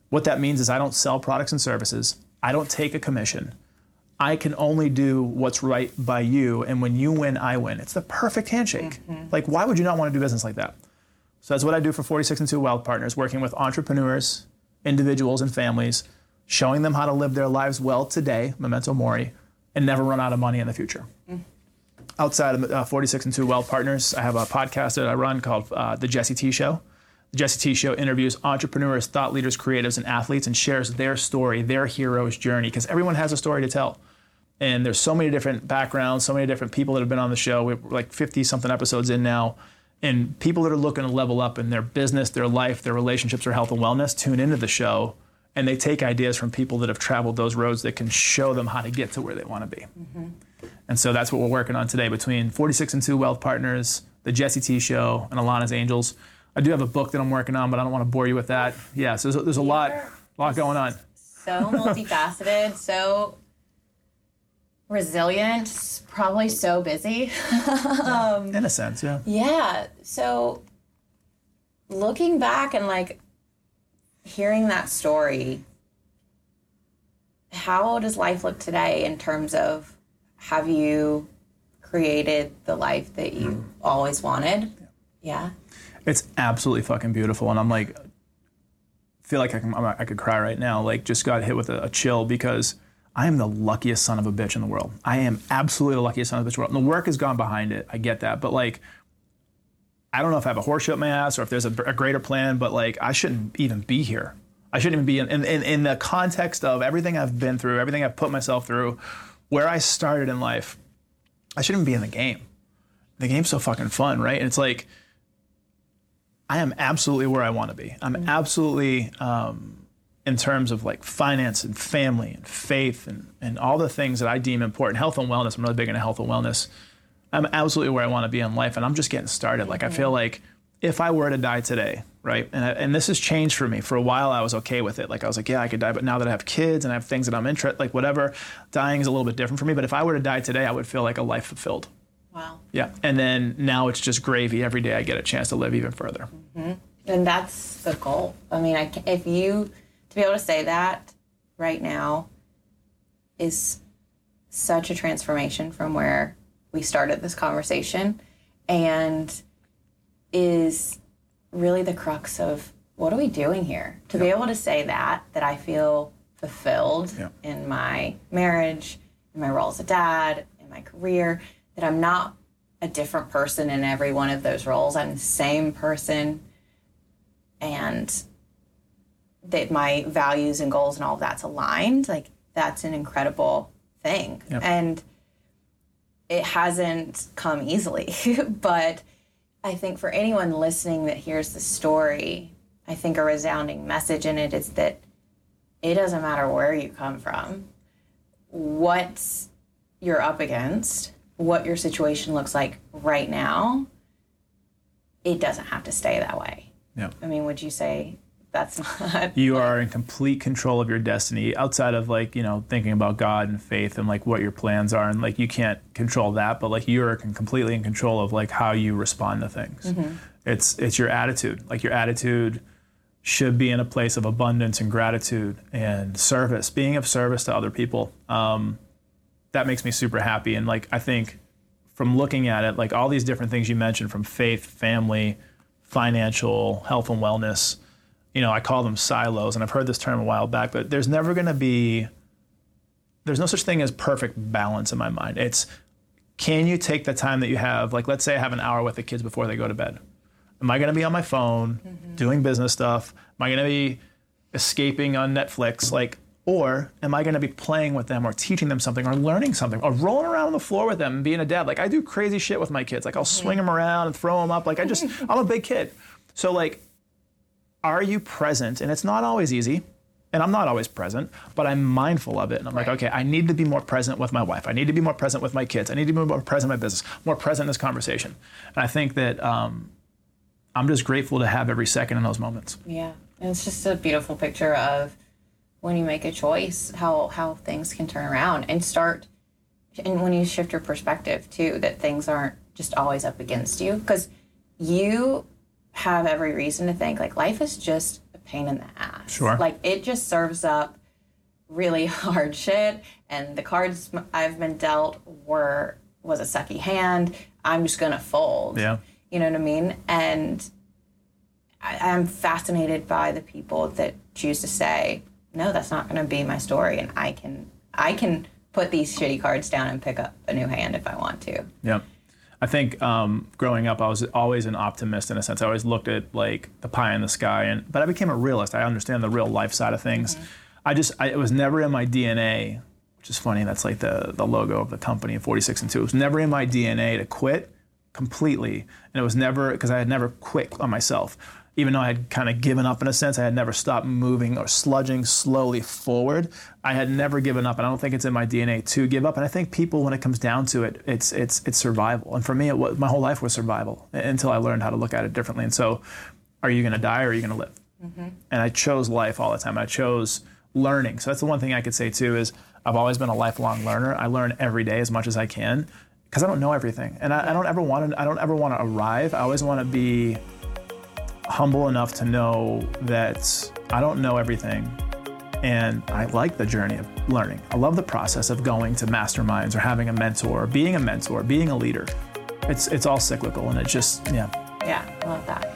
What that means is I don't sell products and services. I don't take a commission. I can only do what's right by you, and when you win, I win. It's the perfect handshake. Mm-hmm. Like, why would you not want to do business like that? So that's what I do for 46 and 2 Wealth Partners, working with entrepreneurs, individuals, and families, showing them how to live their lives well today, Memento Mori, and never run out of money in the future. Mm. Outside of 46 and 2 Wealth Partners, I have a podcast that I run called The Jesse T Show. The Jesse T Show interviews entrepreneurs, thought leaders, creatives, and athletes, and shares their story, their hero's journey, because everyone has a story to tell. And there's so many different backgrounds, so many different people that have been on the show. We're like 50-something episodes in now. And people that are looking to level up in their business, their life, their relationships, their health and wellness, tune into the show. And they take ideas from people that have traveled those roads that can show them how to get to where they want to be. Mm-hmm. And so that's what we're working on today between 46 and 2 Wealth Partners, The Jesse T Show, and Alana's Angels. I do have a book that I'm working on, but I don't want to bore you with that. Yeah, so there's a lot going on. So multifaceted, so resilient, probably so busy. In a sense, yeah. Yeah, so looking back and like, hearing that story, how does life look today in terms of, have you created the life that you always wanted? Yeah. It's absolutely fucking beautiful. And I'm like, feel like I could cry right now. Like, just got hit with a chill, because I am the luckiest son of a bitch in the world. I am absolutely the luckiest son of a bitch in the world. And the work has gone behind it. I get that. But like, I don't know if I have a horseshoe up my ass or if there's a greater plan, but like, I shouldn't even be here. I shouldn't even be in the context of everything I've been through, everything I've put myself through. where I started in life, I shouldn't be in the game. The game's so fucking fun, right? And it's like, I am absolutely where I want to be. I'm absolutely, in terms of like finance and family and faith and all the things that I deem important, health and wellness. I'm really big into health and wellness. I'm absolutely where I want to be in life, and I'm just getting started. Like, I feel like if I were to die today, right? And this has changed for me. For a while, I was okay with it. Like, I was like, yeah, I could die. But now that I have kids and I have things that I'm interested, like whatever, dying is a little bit different for me. But if I were to die today, I would feel like a life fulfilled. Wow. Yeah. And then now it's just gravy. Every day I get a chance to live even further. Mm-hmm. And that's the goal. I mean, if you, to be able to say that right now is such a transformation from where we started this conversation, and is really the crux of what are we doing here? To be able to say that I feel fulfilled in my marriage, in my role as a dad, in my career, that I'm not a different person in every one of those roles. I'm the same person, and that my values and goals and all of that's aligned. Like, that's an incredible thing. Yep. And it hasn't come easily, but I think for anyone listening that hears the story, I think a resounding message in it is that it doesn't matter where you come from, what you're up against, what your situation looks like right now, it doesn't have to stay that way. Yep. I mean, would you say that's not... You are in complete control of your destiny outside of, like, you know, thinking about God and faith and, like, what your plans are. And, like, you can't control that, but, like, you're completely in control of, like, how you respond to things. Mm-hmm. It's your attitude. Like, your attitude should be in a place of abundance and gratitude and service, being of service to other people. That makes me super happy. And, like, I think from looking at it, like, all these different things you mentioned, from faith, family, financial, health and wellness... You know, I call them silos, and I've heard this term a while back, but there's never going to be, there's no such thing as perfect balance in my mind. It's, can you take the time that you have, like, let's say I have an hour with the kids before they go to bed. Am I going to be on my phone doing business stuff? Am I going to be escaping on Netflix? Like, or am I going to be playing with them or teaching them something or learning something or rolling around on the floor with them and being a dad? Like, I do crazy shit with my kids. Like, I'll swing them around and throw them up. Like, I'm a big kid. So, like, are you present? And it's not always easy, and I'm not always present, but I'm mindful of it. And I'm like, okay, I need to be more present with my wife. I need to be more present with my kids. I need to be more present in my business, more present in this conversation. And I think that I'm just grateful to have every second in those moments. Yeah, and it's just a beautiful picture of when you make a choice, how things can turn around and start, and when you shift your perspective too, that things aren't just always up against you, because you have every reason to think, like, life is just a pain in the ass. Sure. Like, it just serves up really hard shit, and the cards I've been dealt was a sucky hand. I'm just gonna fold. Yeah. You know what I mean? And I'm fascinated by the people that choose to say, no, that's not gonna be my story, and I can put these shitty cards down and pick up a new hand if I want to. Yeah. I think growing up, I was always an optimist in a sense. I always looked at, like, the pie in the sky, but I became a realist. I understand the real life side of things. Mm-hmm. It was never in my DNA, which is funny. That's, like, the logo of the company, 46 and 2. It was never in my DNA to quit completely, and it was never, because I had never quit on myself. Even though I had kind of given up in a sense, I had never stopped moving or sludging slowly forward. I had never given up, and I don't think it's in my DNA to give up. And I think people, when it comes down to it, it's survival. And for me, my whole life was survival until I learned how to look at it differently. And so, are you going to die or are you going to live? Mm-hmm. And I chose life all the time. I chose learning. So that's the one thing I could say too is I've always been a lifelong learner. I learn every day as much as I can because I don't know everything, and I don't ever want to arrive. I always want to be humble enough to know that I don't know everything, and I like the journey of learning. I love the process of going to masterminds or having a mentor, or being a mentor, being a leader. It's all cyclical, and it just, yeah. Yeah, I love that.